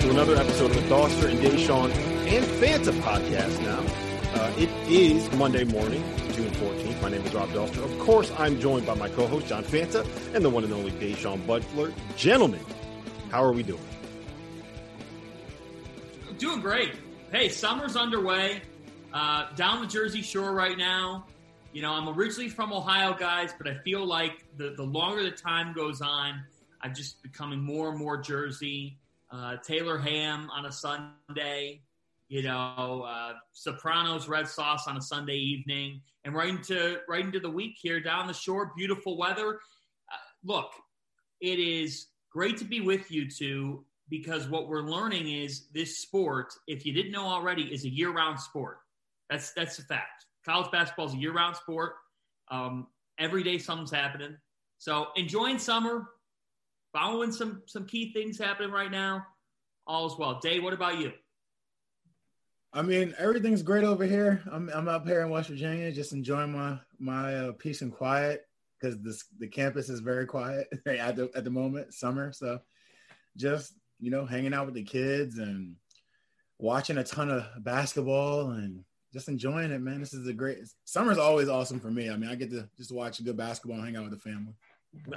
to another episode of the Doster and Deshaun and Fanta podcast now. It is Monday morning, June 14th. My name is Rob Doster. Of course, I'm joined by my co-host, John Fanta, and the one and only Deshaun Butler. Gentlemen, how are we doing? Doing great. Hey, summer's underway. Down the Jersey Shore right now. You know, I'm originally from Ohio, guys, but I feel like the longer the time goes on, I'm just becoming more and more Jersey. Taylor ham on a Sunday, you know, Sopranos red sauce on a Sunday evening, and right into the week here down the shore. Beautiful weather. Look, it is great to be with you two, because what we're learning is this sport, if you didn't know already, is a year-round sport. That's a fact. College basketball is a year-round sport. Every day something's happening. So enjoying summer. Following some key things happening right now, all is well. Dave, what about you? I mean, everything's great over here. I'm up here in West Virginia, just enjoying my peace and quiet, because the campus is very quiet at the moment, summer. So just, you know, hanging out with the kids and watching a ton of basketball and just enjoying it, man. This is summer's always awesome for me. I mean, I get to just watch good basketball and hang out with the family.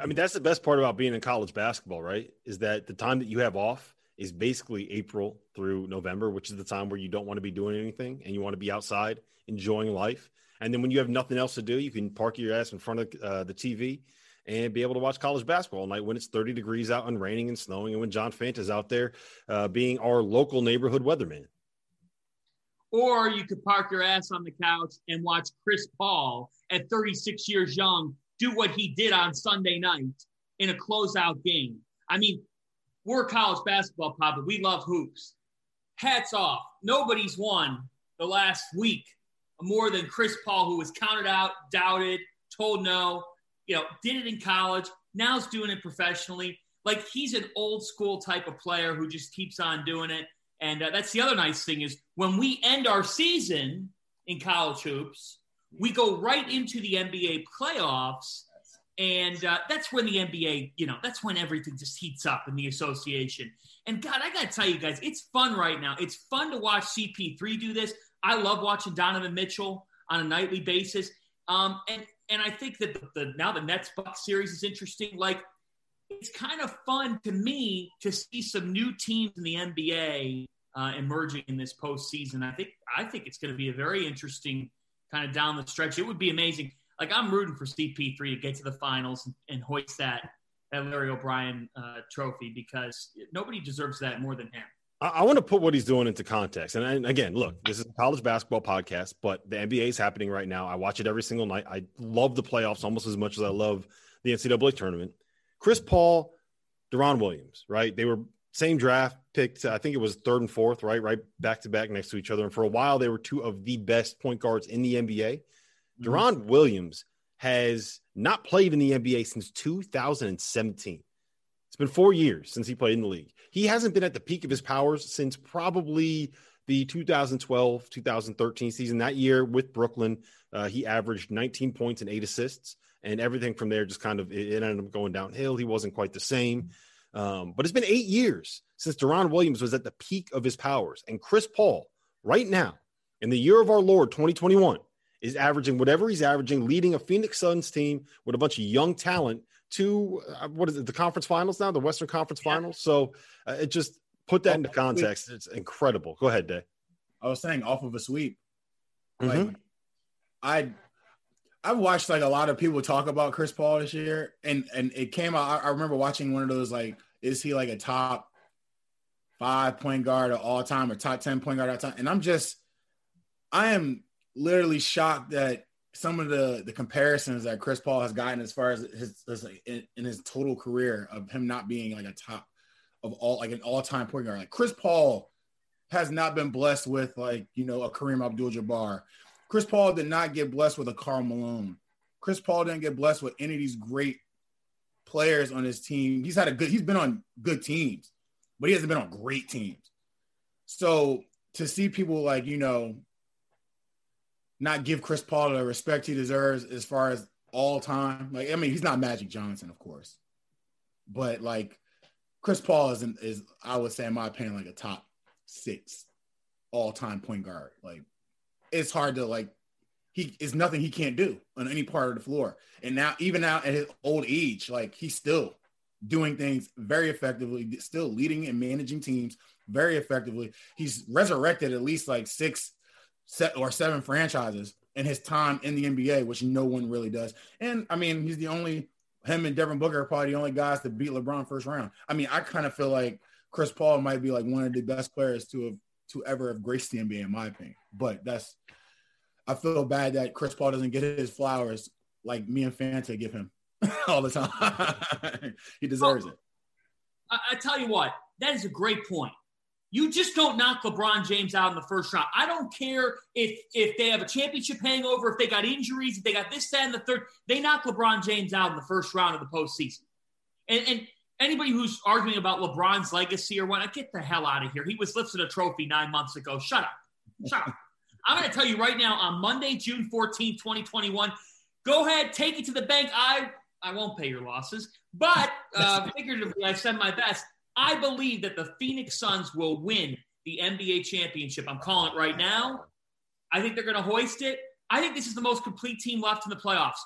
I mean, that's the best part about being in college basketball, right? Is that the time that you have off is basically April through November, which is the time where you don't want to be doing anything and you want to be outside enjoying life. And then when you have nothing else to do, you can park your ass in front of the TV and be able to watch college basketball all night when it's 30 degrees out and raining and snowing, and when John Fant is out there being our local neighborhood weatherman. Or you could park your ass on the couch and watch Chris Paul at 36 years young do what he did on Sunday night in a closeout game. I mean, we're college basketball, Papa. We love hoops. Hats off. Nobody's won the last week more than Chris Paul, who was counted out, doubted, told no, you know, did it in college. Now he's doing it professionally. Like, he's an old school type of player who just keeps on doing it. And that's the other nice thing is when we end our season in college hoops, we go right into the NBA playoffs, and that's when the NBA, you know, that's when everything just heats up in the association. And, God, I got to tell you guys, it's fun right now. It's fun to watch CP3 do this. I love watching Donovan Mitchell on a nightly basis. And I think that now the Nets-Bucks series is interesting. Like, it's kind of fun to me to see some new teams in the NBA emerging in this postseason. I think it's going to be a very interesting kind of down the stretch. It would be amazing. Like, I'm rooting for CP3 to get to the finals and hoist that Larry O'Brien trophy, because nobody deserves that more than him. I want to put what he's doing into context. And again, look, this is a college basketball podcast, but the NBA is happening right now. I watch it every single night. I love the playoffs almost as much as I love the NCAA tournament. Chris Paul, Deron Williams, right? They were same draft picked. I think it was third and fourth, right back to back next to each other. And for a while, they were two of the best point guards in the NBA. Deron Williams has not played in the NBA since 2017. It's been 4 years since he played in the league. He hasn't been at the peak of his powers since probably the 2012-2013 season. That year with Brooklyn, he averaged 19 points and 8 assists, and everything from there just kind of it ended up going downhill. He wasn't quite the same. But it's been 8 years since Deron Williams was at the peak of his powers. And Chris Paul, right now, in the year of our Lord, 2021, is averaging whatever he's averaging, leading a Phoenix Suns team with a bunch of young talent to, the conference finals now, the Western Conference Finals? So it just put that into context. It's incredible. Go ahead, Day. I was saying off of a sweep. Like, I I've watched like a lot of people talk about Chris Paul this year, and it came out. I remember watching one of those, like, is he like a top 5 point guard of all time or top 10 point guard of all time? And I am literally shocked that some of the comparisons that Chris Paul has gotten as far as in his total career of him not being like a top of all, like an all time point guard. Like Chris Paul has not been blessed with like, you know, a Kareem Abdul-Jabbar. Chris Paul did not get blessed with a Karl Malone. Chris Paul didn't get blessed with any of these great players on his team. He's been on good teams, but he hasn't been on great teams. So to see people like, you know, not give Chris Paul the respect he deserves as far as all time. Like, I mean, he's not Magic Johnson, of course, but like Chris Paul is I would say, in my opinion, like a top 6 all time point guard. Like, it's hard to like, he is nothing he can't do on any part of the floor. And now, even now at his old age, like he's still doing things very effectively, still leading and managing teams very effectively. He's resurrected at least like 6 or 7 franchises in his time in the NBA, which no one really does. And I mean, him and Devin Booker are probably the only guys to beat LeBron first round. I mean, I kind of feel like Chris Paul might be like one of the best players to ever have graced the NBA, in my opinion. But I feel bad that Chris Paul doesn't get his flowers like me and Fanta give him all the time. He deserves it. I tell you what, that is a great point. You just don't knock LeBron James out in the first round. I don't care if they have a championship hangover, if they got injuries, if they got this, that, and the third. They knock LeBron James out in the first round of the postseason. And anybody who's arguing about LeBron's legacy or what, get the hell out of here. He was lifted a trophy 9 months ago. Shut up. Shut up. I'm going to tell you right now, on Monday, June 14, 2021, go ahead, take it to the bank. I won't pay your losses, but figuratively, I said my best. I believe that the Phoenix Suns will win the NBA championship. I'm calling it right now. I think they're going to hoist it. I think this is the most complete team left in the playoffs.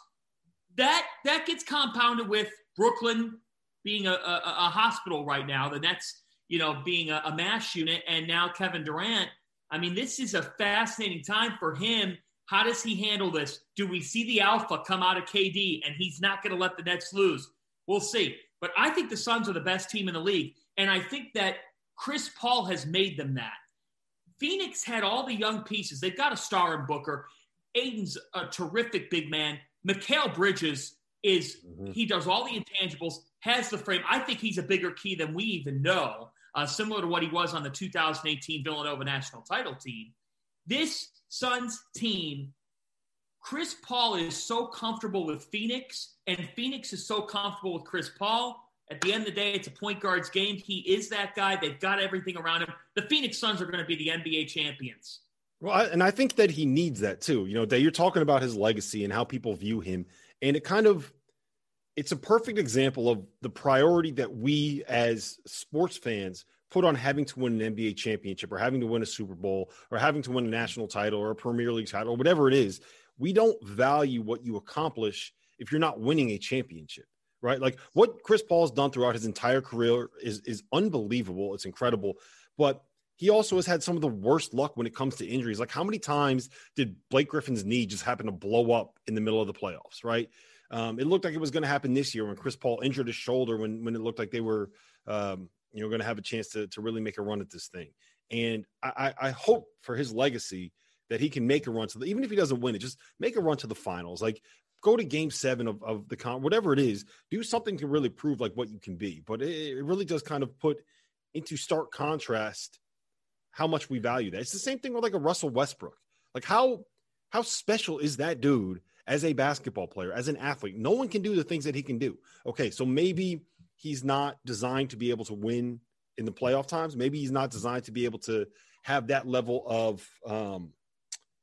That gets compounded with Brooklyn being a hospital right now, the Nets, you know, being a mash unit, and now Kevin Durant. I mean, this is a fascinating time for him. How does he handle this? Do we see the alpha come out of KD, and he's not going to let the Nets lose? We'll see. But I think the Suns are the best team in the league. And I think that Chris Paul has made them that. Phoenix had all the young pieces. They've got a star in Booker. Aiden's a terrific big man. Mikal Bridges he does all the intangibles, has the frame. I think he's a bigger key than we even know, similar to what he was on the 2018 Villanova national title team. This Suns team, Chris Paul is so comfortable with Phoenix, and Phoenix is so comfortable with Chris Paul. At the end of the day, it's a point guard's game. He is that guy. They've got everything around him. The Phoenix Suns are going to be the NBA champions. Well, and I think that he needs that too. You know, that you're talking about his legacy and how people view him. And it's a perfect example of the priority that we as sports fans put on having to win an NBA championship or having to win a Super Bowl or having to win a national title or a Premier League title or whatever it is. We don't value what you accomplish if you're not winning a championship, right? Like what Chris Paul's done throughout his entire career is unbelievable. It's incredible. But he also has had some of the worst luck when it comes to injuries. Like how many times did Blake Griffin's knee just happen to blow up in the middle of the playoffs, right? It looked like it was going to happen this year when Chris Paul injured his shoulder when it looked like they were going to have a chance to really make a run at this thing. And I hope for his legacy that he can make a run even if he doesn't win it, just make a run to the finals. Like go to Game 7 of the con, whatever it is, do something to really prove like what you can be. But it really does kind of put into stark contrast how much we value that. It's the same thing with like a Russell Westbrook. Like how special is that dude as a basketball player, as an athlete? No one can do the things that he can do. Okay. So maybe he's not designed to be able to win in the playoff times. Maybe he's not designed to be able to have that level of,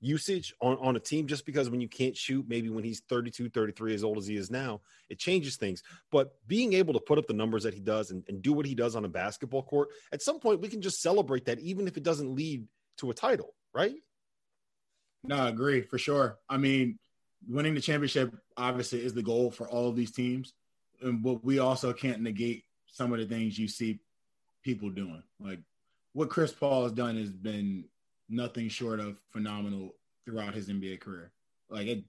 usage on a team, just because when you can't shoot, maybe when he's 32, 33, as old as he is now, it changes things. But being able to put up the numbers that he does and do what he does on a basketball court, at some point we can just celebrate that, even if it doesn't lead to a title, right? No, I agree for sure. I mean, winning the championship obviously is the goal for all of these teams. But we also can't negate some of the things you see people doing. Like what Chris Paul has done has been nothing short of phenomenal throughout his NBA career. Like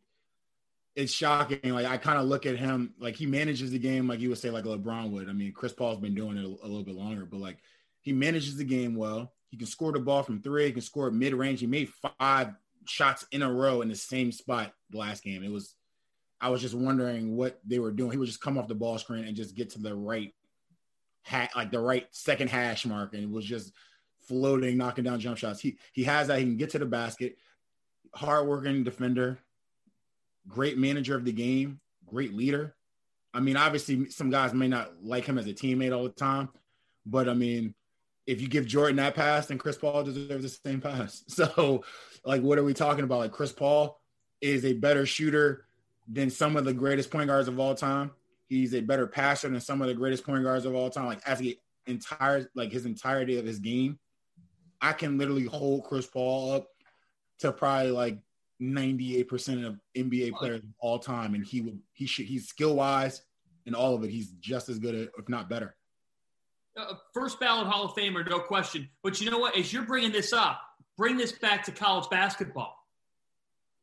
it's shocking. Like, I kind of look at him, like, he manages the game like you would say, like LeBron would. I mean, Chris Paul's been doing it a little bit longer, but, like, he manages the game well. He can score the ball from three. He can score mid-range. He made 5 shots in a row in the same spot last game. It was – I was just wondering what they were doing. He would just come off the ball screen and just get to the right – like, the right second hash mark, and it was just floating, knocking down jump shots. He has that. He can get to the basket. Hardworking defender. Great manager of the game. Great leader. I mean, obviously, some guys may not like him as a teammate all the time, but, I mean – if you give Jordan that pass, then Chris Paul deserves the same pass. So, like, what are we talking about? Like, Chris Paul is a better shooter than some of the greatest point guards of all time. He's a better passer than some of the greatest point guards of all time. Like, as the entire, like, his entirety of his game, I can literally hold Chris Paul up to probably like 98% of NBA players of all time, and he would, he should, he's skill wise and all of it. He's just as good, if not better. First ballot Hall of Famer, no question. But you know what? As you're bringing this up, bring this back to college basketball.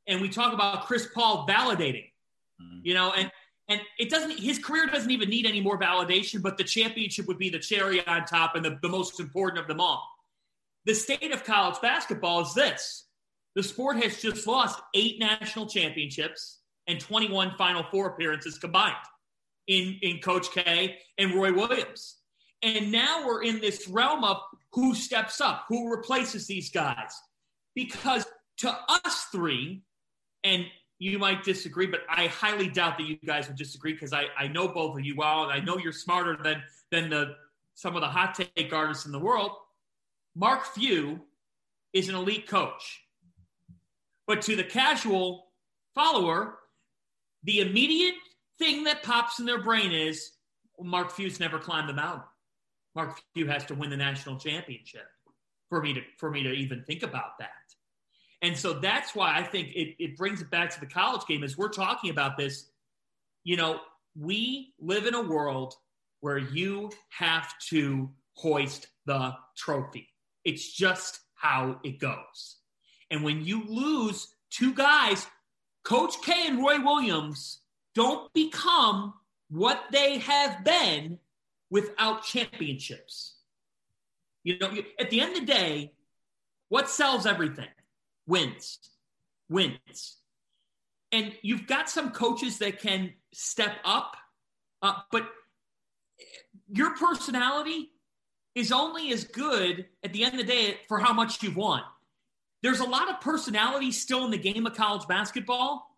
And we talk about Chris Paul validating, you know, and it doesn't, his career doesn't even need any more validation, but the championship would be the cherry on top and the most important of them all. The state of college basketball is this. The sport has just lost 8 national championships and 21 Final Four appearances combined in Coach K and Roy Williams. And now we're in this realm of who steps up, who replaces these guys. Because to us three, and you might disagree, but I highly doubt that you guys would disagree because I know both of you well, and I know you're smarter than some of the hot take artists in the world. Mark Few is an elite coach. But to the casual follower, the immediate thing that pops in their brain is, well, Mark Few's never climbed the mountain. Mark Few has to win the national championship for me to even think about that. And so that's why I think it brings it back to the college game. As we're talking about this, you know, we live in a world where you have to hoist the trophy. It's just how it goes. And when you lose 2 guys, Coach K and Roy Williams don't become what they have been without championships. You know, at the end of the day, what sells everything? Wins. And you've got some coaches that can step up, but your personality is only as good at the end of the day for how much you've won. There's a lot of personality still in the game of college basketball,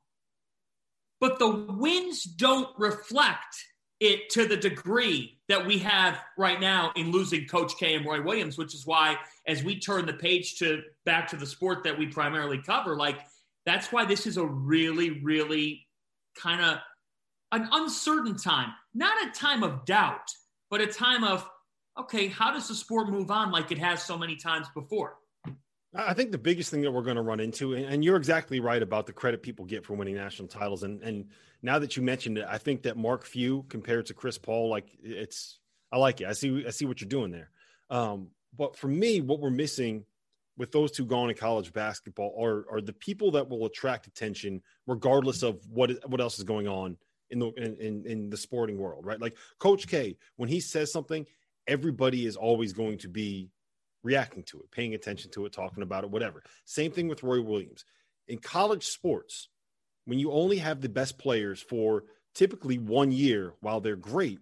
but the wins don't reflect it to the degree that we have right now in losing Coach K and Roy Williams, which is why as we turn the page to back to the sport that we primarily cover, like that's why this is a really, really kind of an uncertain time, not a time of doubt, but a time of, okay, how does the sport move on like it has so many times before? I think the biggest thing that we're going to run into, and you're exactly right about the credit people get for winning national titles. And now that you mentioned it, I think that Mark Few compared to Chris Paul, like it's, I like it. I see what you're doing there. But for me, what we're missing with those 2 gone in college basketball are the people that will attract attention regardless of what else is going on in the sporting world, right? Like Coach K, when he says something, everybody is always going to be reacting to it, paying attention to it, talking about it, whatever. Same thing with Roy Williams. In college sports, when you only have the best players for typically 1 year while they're great,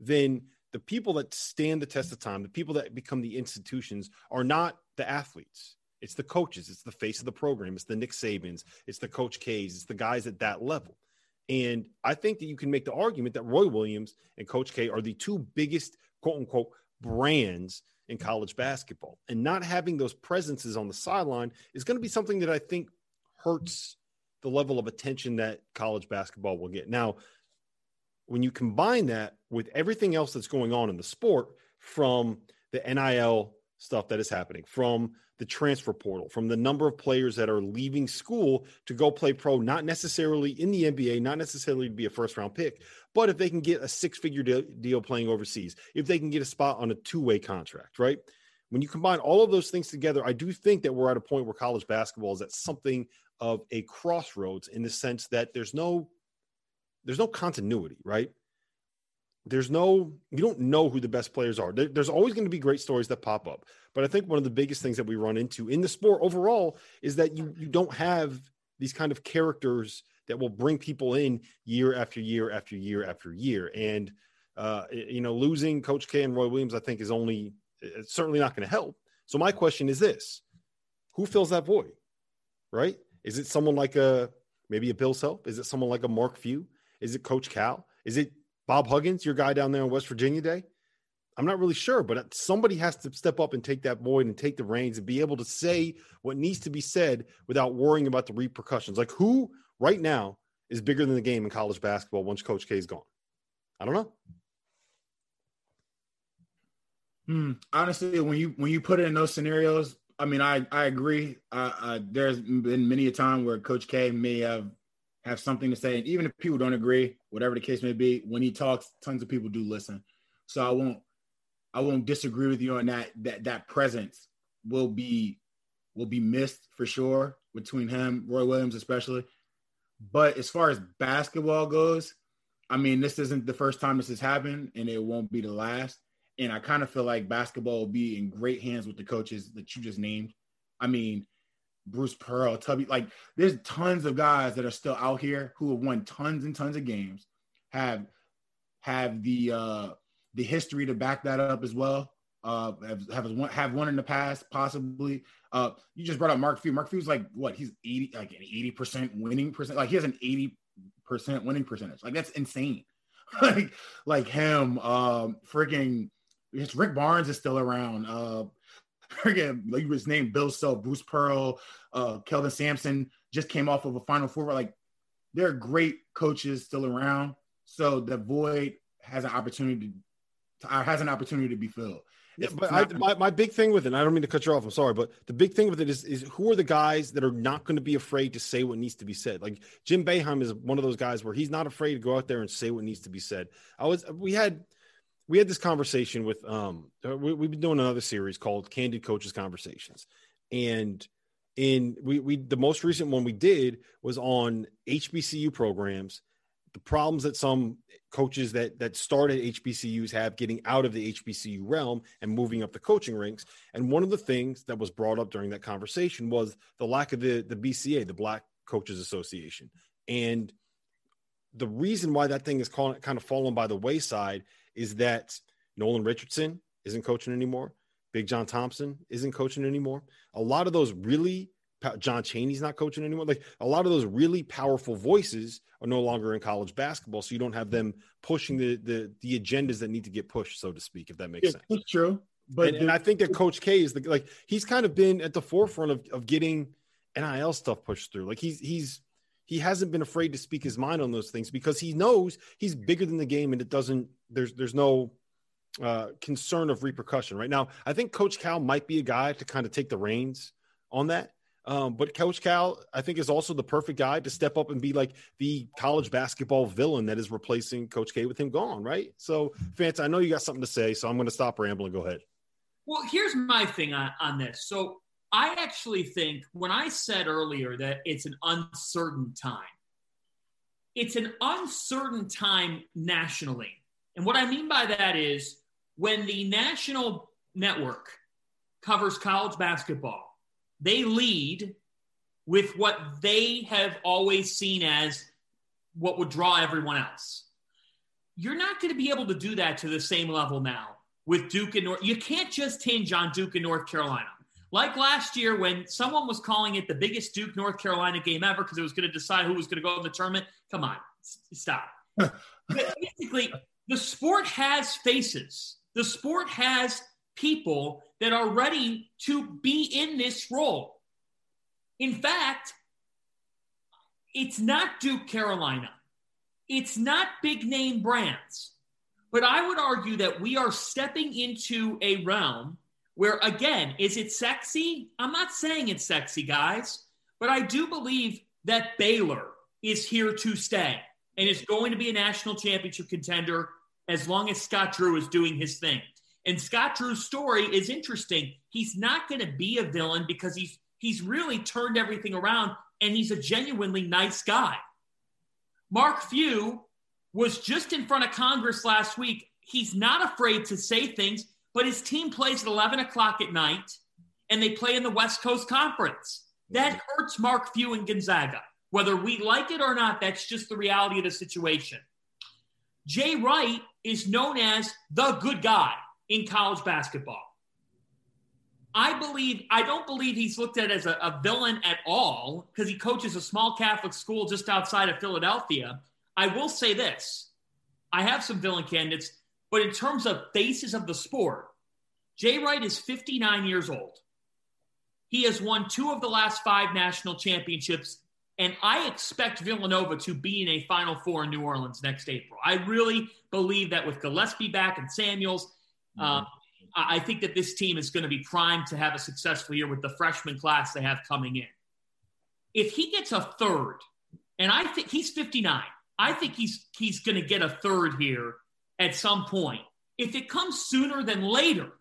then the people that stand the test of time, the people that become the institutions are not the athletes. It's the coaches. It's the face of the program. It's the Nick Sabans. It's the Coach K's. It's the guys at that level. And I think that you can make the argument that Roy Williams and Coach K are the 2 biggest, quote-unquote, brands in college basketball, and not having those presences on the sideline is going to be something that I think hurts the level of attention that college basketball will get. Now, when you combine that with everything else that's going on in the sport, from the NIL stuff that is happening, from the transfer portal, from the number of players that are leaving school to go play pro, not necessarily in the NBA, not necessarily to be a first-round pick, but if they can get a 6-figure deal playing overseas, if they can get a spot on a 2-way contract, right? When you combine all of those things together, I do think that we're at a point where college basketball is at something of a crossroads in the sense that there's no continuity, right? You don't know who the best players are. There's always going to be great stories that pop up. But I think one of the biggest things that we run into in the sport overall is that you don't have these kind of characters that will bring people in year after year after year after year. And, losing Coach K and Roy Williams, I think it's certainly not going to help. So my question is this, who fills that void, right? Is it someone like maybe a Bill Self? Is it someone like a Mark Few? Is it Coach Cal? Is it Bob Huggins, your guy down there in West Virginia Day? I'm not really sure, but somebody has to step up and take that void and take the reins and be able to say what needs to be said without worrying about the repercussions. Like, who right now is bigger than the game in college basketball once Coach K is gone? I don't know. Honestly, when you put it in those scenarios, I mean, I agree. There's been many a time where Coach K may have something to say. And even if people don't agree, whatever the case may be, when he talks, tons of people do listen. So I won't disagree with you on that presence will be missed for sure between him, Roy Williams, especially. But as far as basketball goes, I mean, this isn't the first time this has happened and it won't be the last. And I kind of feel like basketball will be in great hands with the coaches that you just named. I mean, Bruce Pearl, Tubby, like there's tons of guys that are still out here who have won tons and tons of games, have the history to back that up as well. Have won in the past, possibly. You just brought up Mark Few. Mark Few's like what? He's 80, like an 80% winning percent. Like he has an 80% winning percentage. Like that's insane. like him, Rick Barnes is still around. Like his name, Bill Self, Bruce Pearl, Kelvin Sampson just came off of a Final Four. Like there are great coaches still around. So the void has an opportunity to be filled. Yeah, but my big thing with it, and I don't mean to cut you off, I'm sorry, but the big thing with it is who are the guys that are not going to be afraid to say what needs to be said? Like Jim Boeheim is one of those guys where he's not afraid to go out there and say what needs to be said. We had this conversation with we've been doing another series called Candid Coaches Conversations. And the most recent one we did was on HBCU programs, the problems that some coaches that started HBCUs have getting out of the HBCU realm and moving up the coaching ranks. And one of the things that was brought up during that conversation was the lack of the BCA, the Black Coaches Association. And the reason why that thing is kind of fallen by the wayside is that Nolan Richardson isn't coaching anymore. Big John Thompson isn't coaching anymore. A lot of those really – John Chaney's not coaching anymore. Like a lot of those really powerful voices are no longer in college basketball, so you don't have them pushing the agendas that need to get pushed, so to speak, if that makes sense. That's true. But and I think that Coach K is he's kind of been at the forefront of getting NIL stuff pushed through. Like he hasn't been afraid to speak his mind on those things because he knows he's bigger than the game and there's no concern of repercussion right now. I think Coach Cal might be a guy to kind of take the reins on that. But Coach Cal, I think, is also the perfect guy to step up and be like the college basketball villain that is replacing Coach K with him gone. Right. So Fanta, I know you got something to say, so I'm going to stop rambling. Go ahead. Well, here's my thing on this. So I actually think when I said earlier that it's an uncertain time, it's an uncertain time nationally. And what I mean by that is when the national network covers college basketball, they lead with what they have always seen as what would draw everyone else. You're not going to be able to do that to the same level now with Duke and North. You can't just hinge on Duke and North Carolina. Like last year when someone was calling it the biggest Duke North Carolina game ever because it was going to decide who was going to go in the tournament. Come on, stop. But basically, the sport has faces. The sport has people that are ready to be in this role. In fact, it's not Duke Carolina. It's not big name brands. But I would argue that we are stepping into a realm where, again, is it sexy? I'm not saying it's sexy, guys, but I do believe that Baylor is here to stay and is going to be a national championship contender as long as Scott Drew is doing his thing. And Scott Drew's story is interesting. He's not going to be a villain because he's really turned everything around and he's a genuinely nice guy. Mark Few was just in front of Congress last week. He's not afraid to say things, but his team plays at 11 o'clock at night, and they play in the West Coast Conference. That hurts Mark Few and Gonzaga. Whether we like it or not, that's just the reality of the situation. Jay Wright is known as the good guy in college basketball. I don't believe he's looked at as a villain at all, because he coaches a small Catholic school just outside of Philadelphia. I will say this. I have some villain candidates, but in terms of faces of the sport, Jay Wright is 59 years old. He has won 2 of the last 5 national championships, and I expect Villanova to be in a Final Four in New Orleans next April. I really believe that with Gillespie back and Samuels, I think that this team is going to be primed to have a successful year with the freshman class they have coming in. If he gets a third, and I think he's 59, I think he's going to get a third here at some point. If it comes sooner than later,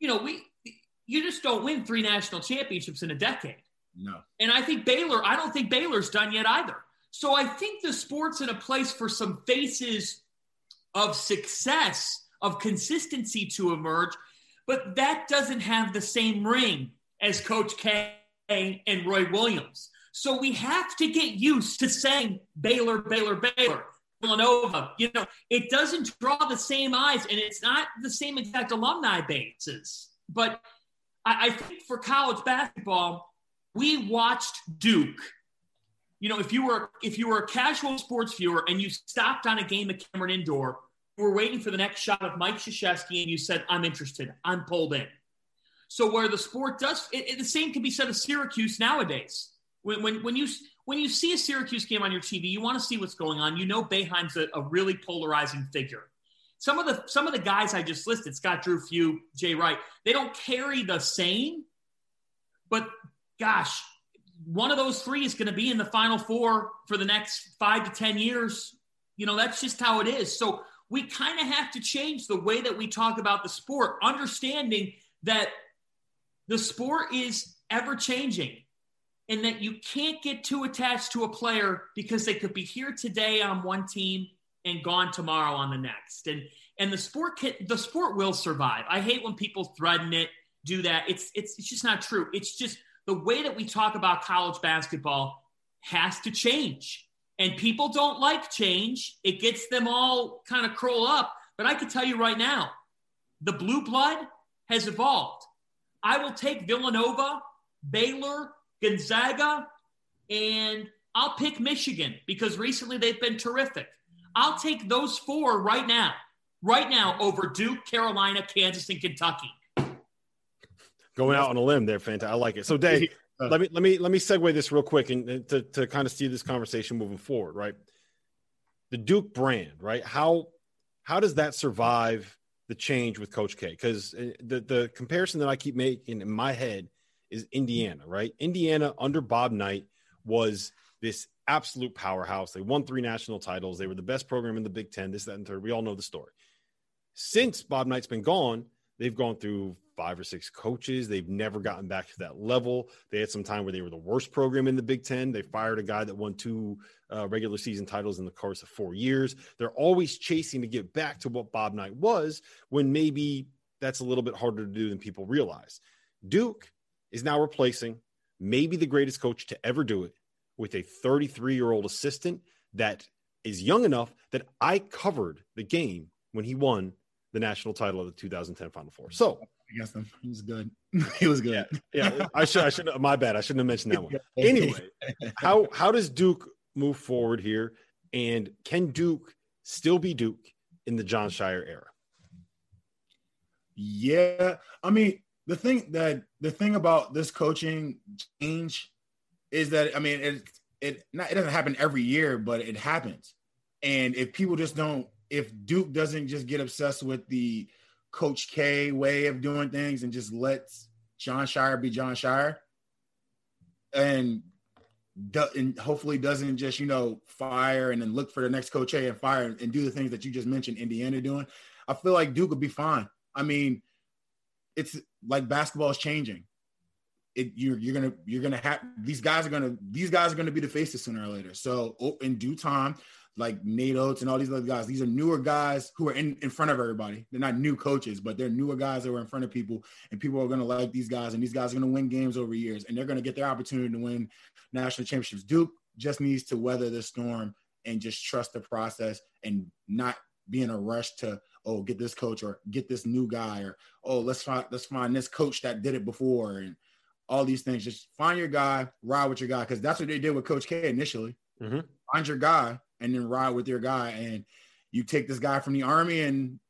you just don't win 3 national championships in a decade. No. And I don't think Baylor's done yet either. So I think the sport's in a place for some faces of success, of consistency to emerge, but that doesn't have the same ring as Coach K and Roy Williams. So we have to get used to saying Baylor, Baylor, Baylor, Villanova. It doesn't draw the same eyes, and it's not the same exact alumni bases. But I think for college basketball, we watched Duke. If you were a casual sports viewer and you stopped on a game at Cameron Indoor, we're waiting for the next shot of Mike Krzyzewski, and you said, I'm interested. I'm pulled in. So where the sport does – the same can be said of Syracuse nowadays. When you see a Syracuse game on your TV, you want to see what's going on. Boeheim's a really polarizing figure. Some of the guys I just listed, Scott Drew, Few, Jay Wright, they don't carry the same. But, gosh, one of those 3 is going to be in the Final Four for the next 5 to 10 years. That's just how it is. So – we kind of have to change the way that we talk about the sport, understanding that the sport is ever-changing and that you can't get too attached to a player because they could be here today on one team and gone tomorrow on the next. And the sport will survive. I hate when people threaten it, do that. It's just not true. It's just the way that we talk about college basketball has to change. And people don't like change. It gets them all kind of curl up. But I can tell you right now, the blue blood has evolved. I will take Villanova, Baylor, Gonzaga, and I'll pick Michigan because recently they've been terrific. I'll take those 4 right now over Duke, Carolina, Kansas, and Kentucky. Going out on a limb there, Fanta. I like it. So, Dave. Let me segue this real quick and to kind of see this conversation moving forward, right? The Duke brand, right? How does that survive the change with Coach K? Because the comparison that I keep making in my head is Indiana, right? Indiana under Bob Knight was this absolute powerhouse. They won 3 national titles. They were the best program in the Big Ten, this, that, and third. We all know the story. Since Bob Knight's been gone, they've gone through 5 or 6 coaches. They've never gotten back to that level. They had some time where they were the worst program in the Big Ten. They fired a guy that won 2 regular season titles in the course of 4 years. They're always chasing to get back to what Bob Knight was, when maybe that's a little bit harder to do than people realize. Duke is now replacing maybe the greatest coach to ever do it with a 33-year-old assistant that is young enough that I covered the game when he won the national title of the 2010 Final Four. So I guess he was good. He was good. Yeah. I should. My bad. I shouldn't have mentioned that one. Anyway, how does Duke move forward here, and can Duke still be Duke in the John Shire era? Yeah, I mean the thing about this coaching change is that it doesn't happen every year, but it happens, and if Duke doesn't just get obsessed with the Coach K way of doing things and just lets John Shire be John Shire and hopefully doesn't just, fire and then look for the next Coach K and fire and do the things that you just mentioned Indiana doing, I feel like Duke would be fine. I mean, it's like basketball is changing. You're gonna have these guys are gonna be the faces sooner or later. So in due time, like Nate Oates and all these other guys, these are newer guys who are in front of everybody. They're not new coaches, but they're newer guys that were in front of people, and people are gonna like these guys, and these guys are gonna win games over years, and they're gonna get their opportunity to win national championships. Duke just needs to weather the storm and just trust the process and not be in a rush to, oh, get this coach or get this new guy, or, oh, let's find this coach that did it before, and all these things. Just find your guy, ride with your guy, because that's what they did with Coach K initially. Mm-hmm. Find your guy and then ride with your guy. And you take this guy from the Army, and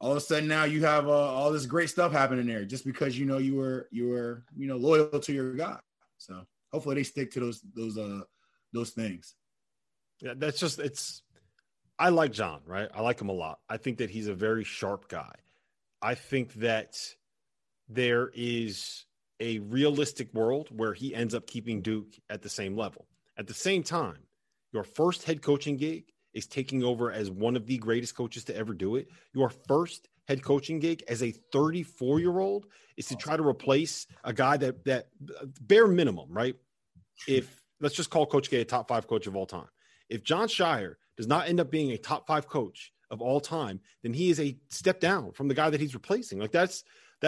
all of a sudden now you have all this great stuff happening there just because you know you were loyal to your guy. So hopefully they stick to those things. Yeah, that's just I like John, right? I like him a lot. I think that he's a very sharp guy. I think that there is a realistic world where he ends up keeping Duke at the same level. At the same time, your first head coaching gig is taking over as one of the greatest coaches to ever do it. Your first head coaching gig as a 34-year-old is to try to replace a guy that bare minimum, right? If let's just call Coach K a top 5 coach of all time. If John Shire does not end up being a top 5 coach of all time, then he is a step down from the guy that he's replacing. Like that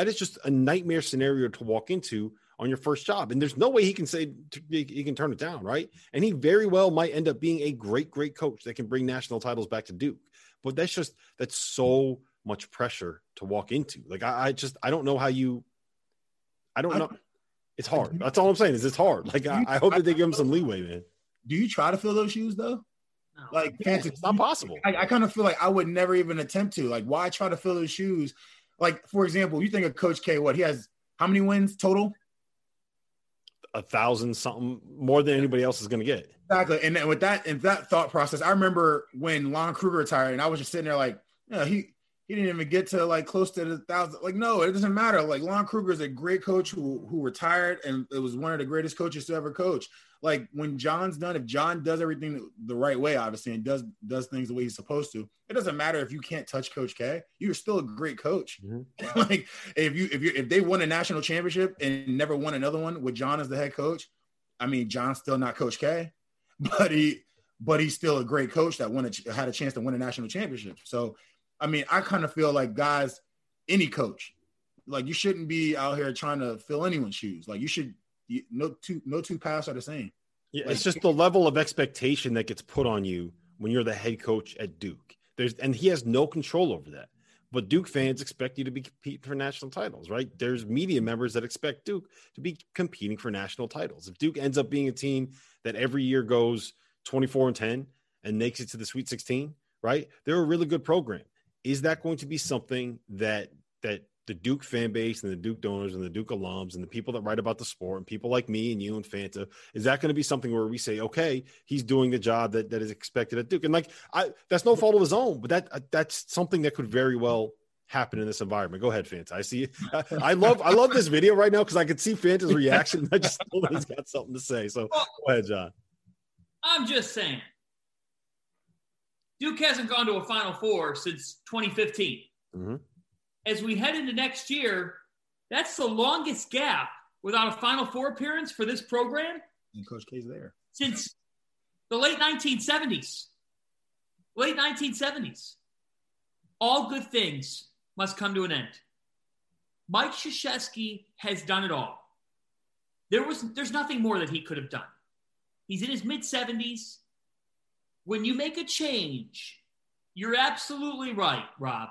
is just a nightmare scenario to walk into on your first job. And there's no way he can say he can turn it down, right? And he very well might end up being a great, great coach that can bring national titles back to Duke. But that's so much pressure to walk into. Like, I don't know. It's hard. That's all I'm saying is it's hard. Like, I hope that they give him some leeway, man. Do you try to fill those shoes though? No, like, it's not possible. I kind of feel like I would never even attempt to. Like, why try to fill those shoes? Like, for example, you think of Coach K, he has how many wins total? 1,000 something, more than anybody else is going to get. Exactly. And with that, in that thought process, I remember when Lon Kruger retired and I was just sitting there like, yeah, he didn't even get to like close to 1,000. Like, no, it doesn't matter. Like, Lon Kruger is a great coach who retired, and it was one of the greatest coaches to ever coach. Like, when John's done, if John does everything the right way, obviously, and does things the way he's supposed to, it doesn't matter if you can't touch Coach K. You're still a great coach. Mm-hmm. Like, if they won a national championship and never won another one with John as the head coach, I mean, John's still not Coach K, but he's still a great coach that had a chance to win a national championship. So, I mean, I kind of feel like, guys, any coach, like, you shouldn't be out here trying to fill anyone's shoes. Like, you should. No two paths are the same. Yeah, like, it's just the level of expectation that gets put on you when you're the head coach at Duke. And he has no control over that. But Duke fans expect you to be competing for national titles, right? There's media members that expect Duke to be competing for national titles. If Duke ends up being a team that every year goes 24-10 and makes it to the Sweet 16, right? They're a really good program. Is that going to be something that the Duke fan base and the Duke donors and the Duke alums and the people that write about the sport and people like me and you and Fanta, is that going to be something where we say, okay, he's doing the job that is expected at Duke? And like, that's no fault of his own, but that's something that could very well happen in this environment. Go ahead, Fanta. I see. I love this video right now because I could see Fanta's reaction. I just know he's got something to say. So go ahead, John. I'm just saying, Duke hasn't gone to a Final Four since 2015. Mm-hmm. As we head into next year, that's the longest gap without a Final Four appearance for this program. And Coach K's there. Since the late 1970s. All good things must come to an end. Mike Krzyzewski has done it all. There's nothing more that he could have done. He's in his mid-70s. When you make a change, you're absolutely right, Rob.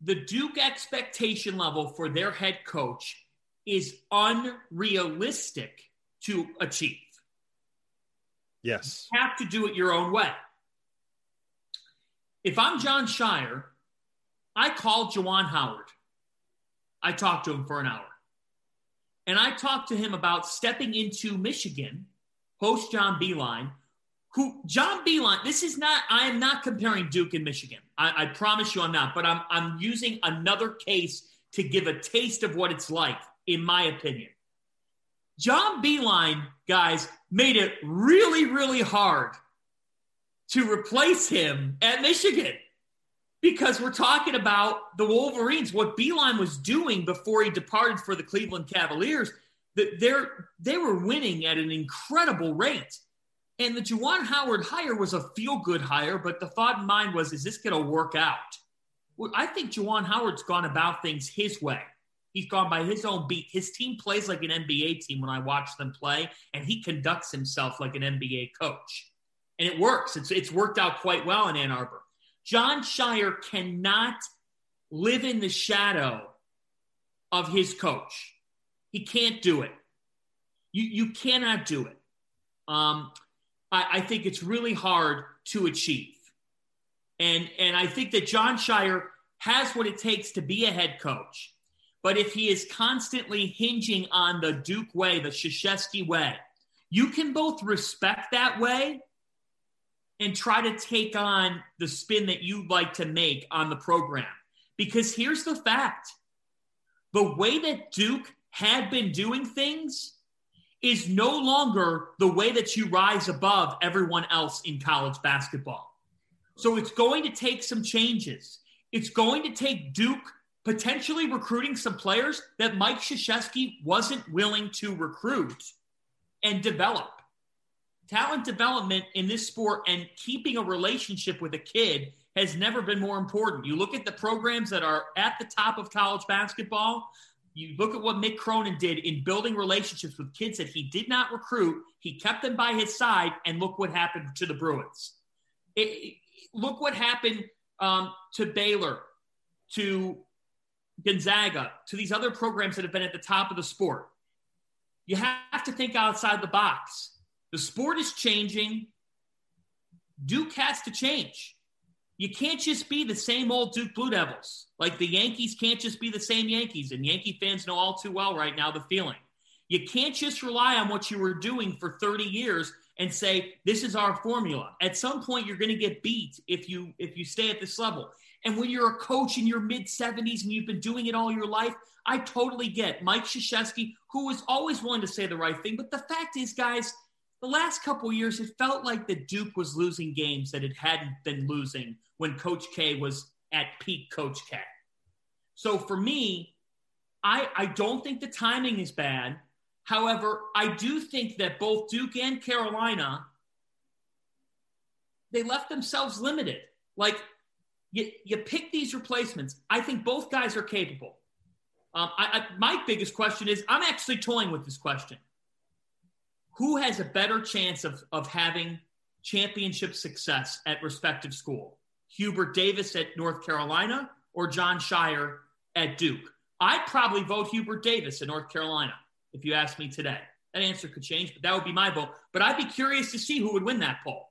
The Duke expectation level for their head coach is unrealistic to achieve. Yes. You have to do it your own way. If I'm John Shire, I call Juwan Howard. I talked to him for an hour. And I talked to him about stepping into Michigan, host John Beilein, this is not, I am not comparing Duke and Michigan. I promise you I'm not, but I'm using another case to give a taste of what it's like, in my opinion. John Beilein, guys, made it really, really hard to replace him at Michigan. because we're talking about the Wolverines, what Beilein was doing before he departed for the Cleveland Cavaliers, that they were winning at an incredible rate. And the Juwan Howard hire was a feel-good hire, but the thought in mind was, is this going to work out? Well, I think Juwan Howard's gone about things his way. He's gone by his own beat. His team plays like an NBA team when I watch them play, and he conducts himself like an NBA coach. And it works. It's worked out quite well in Ann Arbor. John Shire cannot live in the shadow of his coach. He can't do it. You cannot do it. I think it's really hard to achieve. And I think that John Shire has what it takes to be a head coach. But if he is constantly hinging on the Duke way, the Krzyzewski way, you can both respect that way and try to take on the spin that you like to make on the program. Because here's the fact. The way that Duke had been doing things is no longer the way that you rise above everyone else in college basketball. So it's going to take some changes. It's going to take Duke potentially recruiting some players that Mike Krzyzewski wasn't willing to recruit and develop. Talent development in this sport and keeping a relationship with a kid has never been more important. You look at the programs that are at the top of college basketball, you look at what Mick Cronin did in building relationships with kids that he did not recruit, he kept them by his side, and look what happened to the Bruins. Look what happened to Baylor, to Gonzaga, to these other programs that have been at the top of the sport. You have to think outside the box. The sport is changing. Duke has to change. You can't just be the same old Duke Blue Devils. Like the Yankees can't just be the same Yankees, and Yankee fans know all too well right now the feeling. You can't just rely on what you were doing for 30 years and say, this is our formula. At some point, you're going to get beat if you stay at this level. And when you're a coach in your mid-70s and you've been doing it all your life, I totally get Mike Krzyzewski, who was always willing to say the right thing. But the fact is, guys, the last couple of years, it felt like the Duke was losing games that it hadn't been losing when Coach K was at peak Coach K. So for me, I don't think the timing is bad. However, I do think that both Duke and Carolina, they left themselves limited. Like, you pick these replacements. I think both guys are capable. My biggest question is, I'm actually toying with this question. Who has a better chance of having championship success at respective school? Hubert Davis at North Carolina or John Shire at Duke? I'd probably vote Hubert Davis at North Carolina if you asked me today. That answer could change, but that would be my vote. But I'd be curious to see who would win that poll.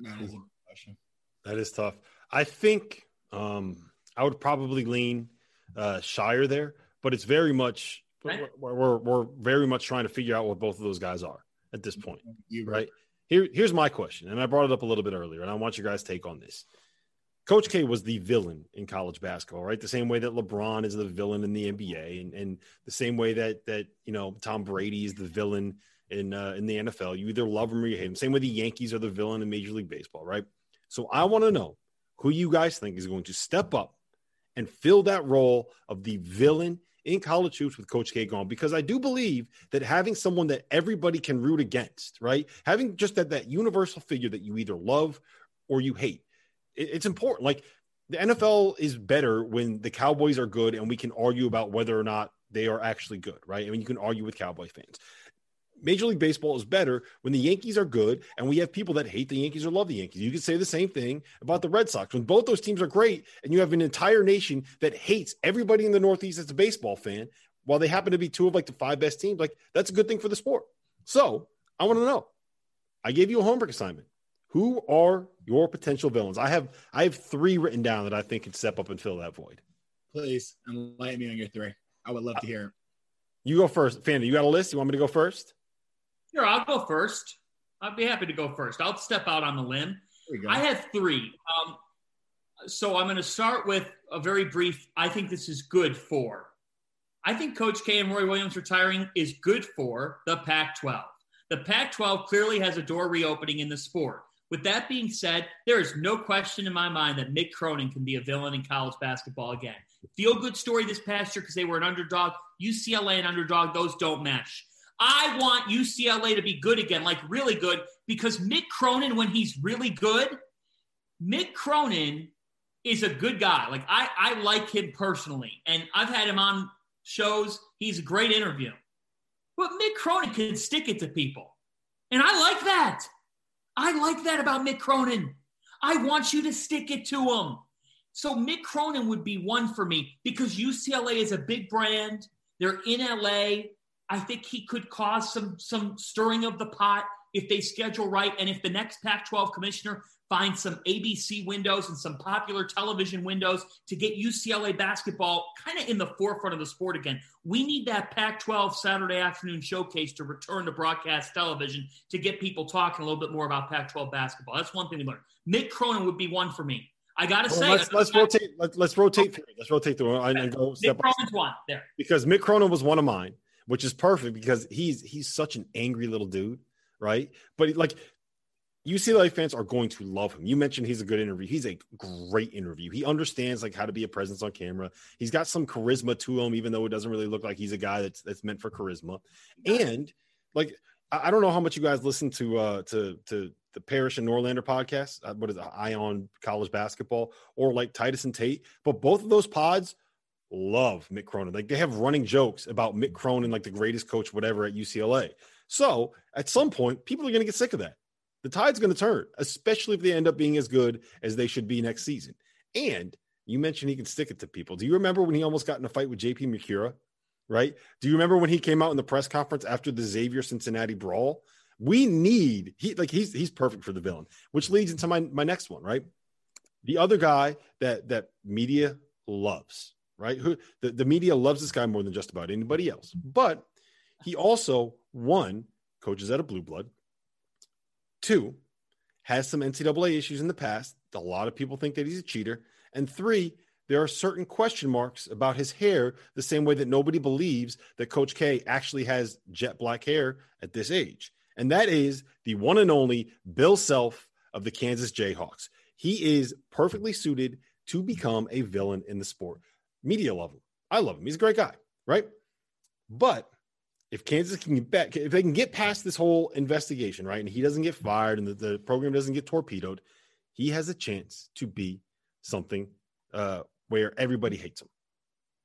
That is a good question. That is tough. I think I would probably lean Shire there, but it's very much – We're very much trying to figure out what both of those guys are at this point, right? Here's my question, and I brought it up a little bit earlier, and I want you guys' take on this. Coach K was the villain in college basketball, right? The same way that LeBron is the villain in the NBA, and the same way that you know, Tom Brady is the villain in the NFL. You either love him or you hate him. Same way the Yankees are the villain in Major League Baseball, right? So I want to know who you guys think is going to step up and fill that role of the villain in college hoops with Coach K gone, because I do believe that having someone that everybody can root against, right? Having just that universal figure that you either love or you hate. It's important. Like, the NFL is better when the Cowboys are good and we can argue about whether or not they are actually good, right? I mean, you can argue with Cowboy fans. Major League Baseball is better when the Yankees are good and we have people that hate the Yankees or love the Yankees. You could say the same thing about the Red Sox. When both those teams are great and you have an entire nation that hates everybody in the Northeast that's a baseball fan, while they happen to be two of like the five best teams, like that's a good thing for the sport. So I want to know, I gave you a homework assignment. Who are your potential villains? I have three written down that I think can step up and fill that void. Please enlighten me on your three. I would love to hear it. You go first. Fandy, you got a list? You want me to go first? Sure, I'll go first. I'd be happy to go first. I'll step out on the limb. I have three. So I'm going to start with a very brief, I think this is good for. I think Coach K and Roy Williams retiring is good for the Pac-12. The Pac-12 clearly has a door reopening in the sport. With that being said, there is no question in my mind that Mick Cronin can be a villain in college basketball again. Feel-good story this past year because they were an underdog. UCLA and underdog, those don't mesh. I want UCLA to be good again, like really good, because Mick Cronin, when he's really good, Mick Cronin is a good guy. Like, I like him personally, and I've had him on shows. He's a great interview. But Mick Cronin can stick it to people, and I like that. I like that about Mick Cronin. I want you to stick it to him. So Mick Cronin would be one for me because UCLA is a big brand. They're in LA. I think he could cause some stirring of the pot if they schedule right. And if the next Pac-12 commissioner finds some ABC windows and some popular television windows to get UCLA basketball kind of in the forefront of the sport again. We need that Pac-12 Saturday afternoon showcase to return to broadcast television to get people talking a little bit more about Pac-12 basketball. That's one thing we learned. Mick Cronin would be one for me. I got to say. Let's rotate through. And go step Mick Cronin's one there. Because Mick Cronin was one of mine, which is perfect because he's such an angry little dude, right? But like UCLA fans are going to love him. You mentioned he's a good interview. He's a great interview. He understands like how to be a presence on camera. He's got some charisma to him, even though it doesn't really look like he's a guy that's meant for charisma. And like, I don't know how much you guys listen to the Parrish and Norlander podcast, what is it, Eye on College Basketball, or like Titus and Tate, but both of those pods love Mick Cronin. Like they have running jokes about Mick Cronin, like the greatest coach, whatever, at UCLA. So at some point, people are going to get sick of that. The tide's going to turn, especially if they end up being as good as they should be next season. And you mentioned he can stick it to people. Do you remember when he almost got in a fight with JP McCura, right? Do you remember when he came out in the press conference after the Xavier Cincinnati brawl? We need he's perfect for the villain, which leads into my next one, right? The other guy that media loves, right? Who the media loves this guy more than just about anybody else. But he also, one, coaches at a blue blood. Two, has some NCAA issues in the past. A lot of people think that he's a cheater. And three, there are certain question marks about his hair, the same way that nobody believes that Coach K actually has jet black hair at this age. And that is the one and only Bill Self of the Kansas Jayhawks. He is perfectly suited to become a villain in the sport. Media love him. I love him. He's a great guy, right? But if Kansas can get back, if they can get past this whole investigation, right, and he doesn't get fired and the program doesn't get torpedoed, he has a chance to be something where everybody hates him.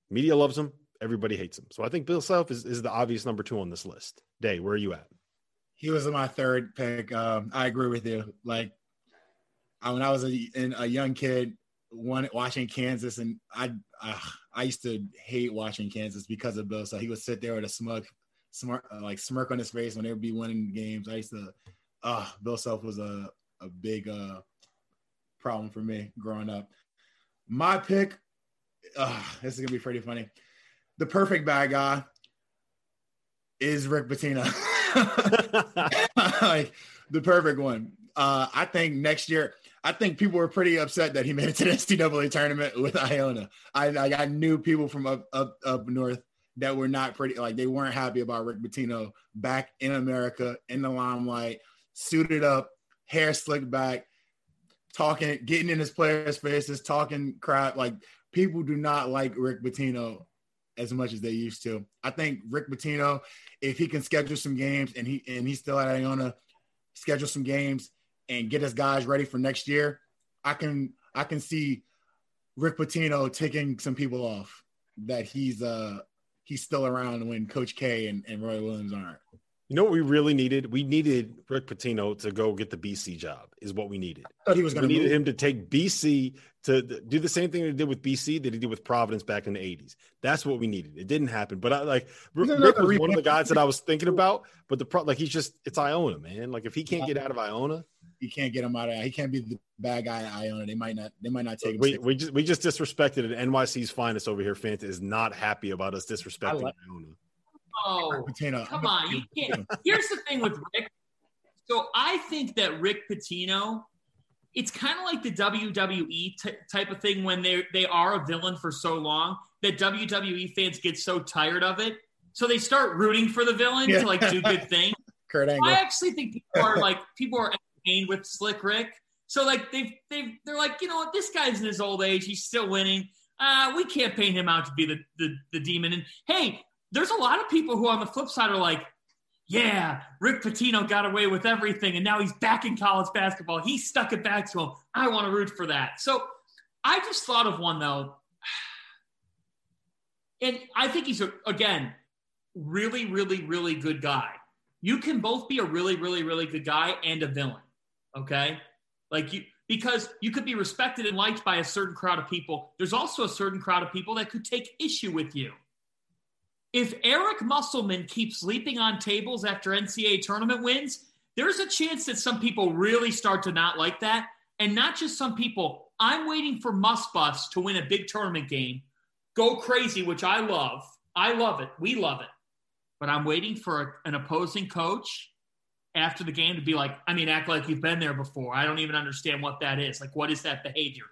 Media loves him. Everybody hates him. So I think Bill Self is the obvious number two on this list. Day, where are you at? He was my third pick. I agree with you. Like when I was a young kid, watching Kansas, and I used to hate watching Kansas because of Bill. So he would sit there with a smirk on his face when they would be winning games. I used to, Bill Self was a big problem for me growing up. My pick, this is gonna be pretty funny. The perfect bad guy is Rick Pitino, like the perfect one. I think next year. I think people were pretty upset that he made it to the NCAA tournament with Iona. I knew people from up north that were not pretty, like they weren't happy about Rick Pitino back in America, in the limelight, suited up, hair slicked back, talking, getting in his players' faces, talking crap. Like people do not like Rick Pitino as much as they used to. I think Rick Pitino, if he can schedule some games and he's still at Iona, schedule some games and get his guys ready for next year, I can see Rick Pitino taking some people off that he's still around when Coach K and Roy Williams aren't. You know what we really needed? We needed Rick Pitino to go get the BC job is what we needed. I thought he was going to needed him to take BC to do the same thing that he did with BC that he did with Providence back in the 80s. That's what we needed. It didn't happen. But Rick was one of the guys that I was thinking about, but it's Iona, man. Like if he can't get out of Iona, you can't get him out of that. He can't be the bad guy at Iona. They might not take him. We just disrespected it. NYC's finest over here. Fanta is not happy about us disrespecting Iona. Oh, come on. You can't. Here's the thing with Rick. So I think that Rick Pitino, it's kind of like the WWE type of thing when they are a villain for so long that WWE fans get so tired of it. So they start rooting for the villain to do good things. Kurt Angle. I actually think people are campaign with Slick Rick. So like they're like, you know what, this guy's in his old age, he's still winning. We can't paint him out to be the demon. And hey, there's a lot of people who on the flip side are like, yeah, Rick Pitino got away with everything, and now he's back in college basketball. He stuck it back to him. I want to root for that. So I just thought of one, though. And I think he's, again, really, really, really good guy. You can both be a really, really, really good guy and a villain, okay? Like you, because you could be respected and liked by a certain crowd of people. There's also a certain crowd of people that could take issue with you. If Eric Musselman keeps leaping on tables after NCAA tournament wins, there's a chance that some people really start to not like that. And not just some people. I'm waiting for Musbus to win a big tournament game, go crazy, which I love. I love it. We love it. But I'm waiting for an opposing coach after the game to be like, I mean, act like you've been there before. I don't even understand what that is. Like, what is that behavior?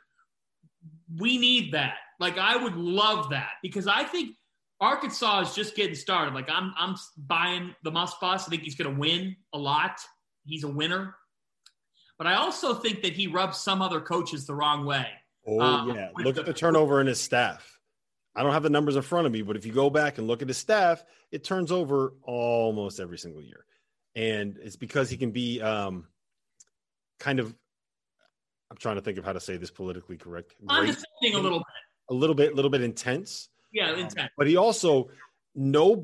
We need that. Like, I would love that, because I think Arkansas is just getting started. Like, I'm buying the Musbus. I think he's going to win a lot. He's a winner. But I also think that he rubs some other coaches the wrong way. Oh, yeah. Look at the turnover in his staff. I don't have the numbers in front of me, but if you go back and look at his staff, it turns over almost every single year. And it's because he can be kind of – I'm trying to think of how to say this politically correct. Condescending a little bit. A little bit intense. Yeah, intense. But he also – no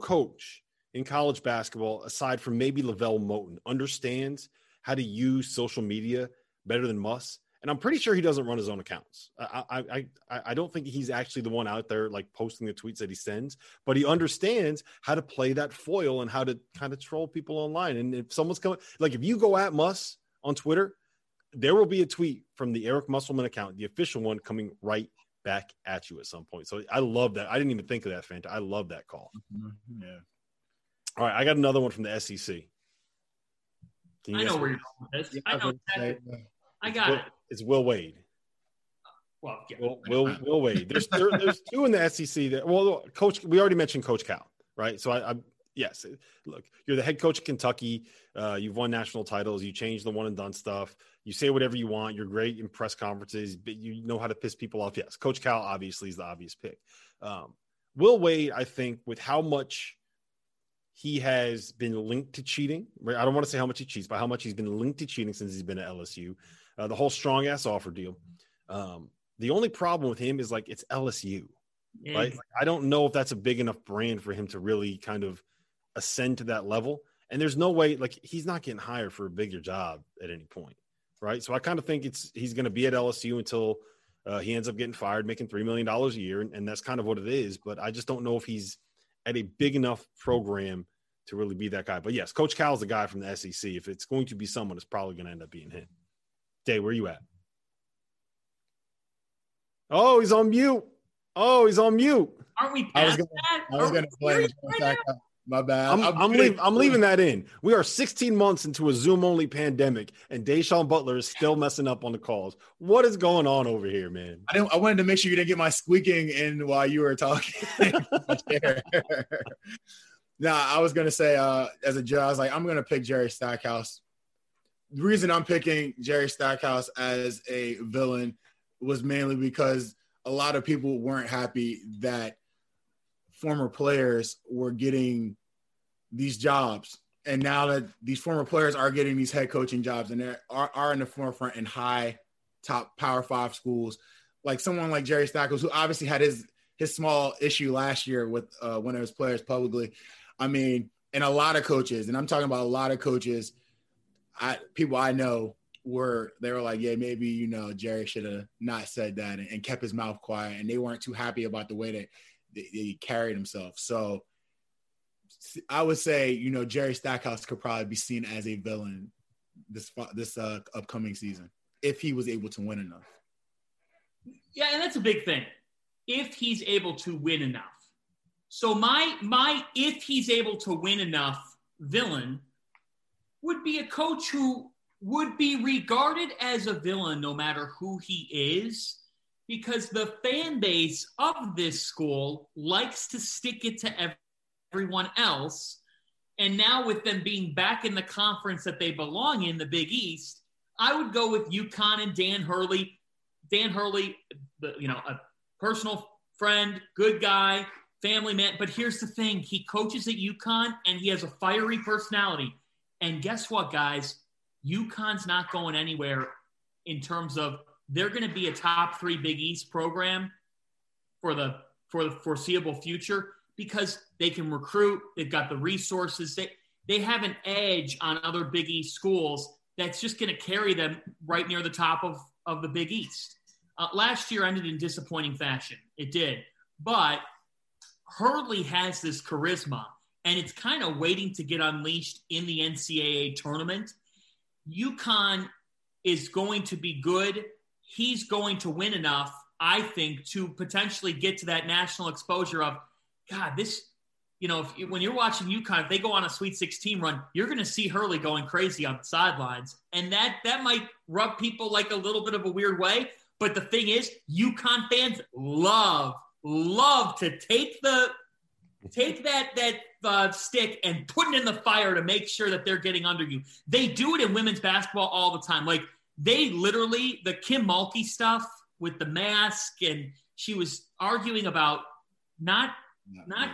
coach in college basketball, aside from maybe Lavelle Moten, understands how to use social media better than Muss. And I'm pretty sure he doesn't run his own accounts. I don't think he's actually the one out there like posting the tweets that he sends, but he understands how to play that foil and how to kind of troll people online. And if someone's coming, like if you go at Muss on Twitter, there will be a tweet from the Eric Musselman account, the official one, coming right back at you at some point. So I love that. I didn't even think of that, Fanta. I love that call. Mm-hmm. Yeah. All right. I got another one from the SEC. I know where you're going with this. Yeah, I know exactly. I got it. It's Will Wade. Well, yeah. Will Wade. There's two in the SEC. That, well, Coach, we already mentioned Coach Cal, right? So yes. Look, you're the head coach of Kentucky. You've won national titles. You change the one and done stuff. You say whatever you want. You're great in press conferences. But you know how to piss people off. Yes, Coach Cal obviously is the obvious pick. Will Wade, I think, with how much he has been linked to cheating. Right? I don't want to say how much he cheats, but how much he's been linked to cheating since he's been at LSU. The whole strong ass offer deal. The only problem with him is like it's LSU, right? Like, I don't know if that's a big enough brand for him to really kind of ascend to that level. And there's no way, like he's not getting hired for a bigger job at any point, right? So I kind of think he's going to be at LSU until he ends up getting fired, making $3 million a year. And that's kind of what it is. But I just don't know if he's at a big enough program to really be that guy. But yes, Coach Cal is the guy from the SEC. If it's going to be someone, it's probably going to end up being him. Day, where you at? Oh, he's on mute. Aren't we past that? I was going to play. Right, my bad. I'm leaving that in. We are 16 months into a Zoom-only pandemic, and Deshaun Butler is still messing up on the calls. What is going on over here, man? I wanted to make sure you didn't get my squeaking in while you were talking. I was going to say, as a judge, I was like, I'm going to pick Jerry Stackhouse. The reason I'm picking Jerry Stackhouse as a villain was mainly because a lot of people weren't happy that former players were getting these jobs. And now that these former players are getting these head coaching jobs and they are in the forefront in high top power five schools, like someone like Jerry Stackhouse, who obviously had his small issue last year with one of his players publicly. I mean, and a lot of coaches, and I'm talking about a lot of coaches, people I know were like, yeah, maybe, you know, Jerry should have not said that and kept his mouth quiet. And they weren't too happy about the way that he carried himself. So I would say, you know, Jerry Stackhouse could probably be seen as a villain this upcoming season if he was able to win enough. Yeah. And that's a big thing. If he's able to win enough. So my, if he's able to win enough villain would be a coach who would be regarded as a villain no matter who he is, because the fan base of this school likes to stick it to everyone else. And now with them being back in the conference that they belong in, the Big East, I would go with UConn and Dan Hurley. Dan Hurley, you know, a personal friend, good guy, family man. But here's the thing. He coaches at UConn, and he has a fiery personality. And guess what, guys? UConn's not going anywhere in terms of they're going to be a top three Big East program for the foreseeable future because they can recruit. They've got the resources. They have an edge on other Big East schools that's just going to carry them right near the top of the Big East. Last year ended in disappointing fashion. It did. But Hurley has this charisma, and it's kind of waiting to get unleashed in the NCAA tournament. UConn is going to be good. He's going to win enough, I think, to potentially get to that national exposure of, God, this, you know, when you're watching UConn, if they go on a Sweet 16 run, you're going to see Hurley going crazy on the sidelines. And that might rub people like a little bit of a weird way. But the thing is, UConn fans love to take that stick and put it in the fire to make sure that they're getting under you. They do it in women's basketball all the time. Like, they literally, the Kim Mulkey stuff with the mask, and she was arguing about not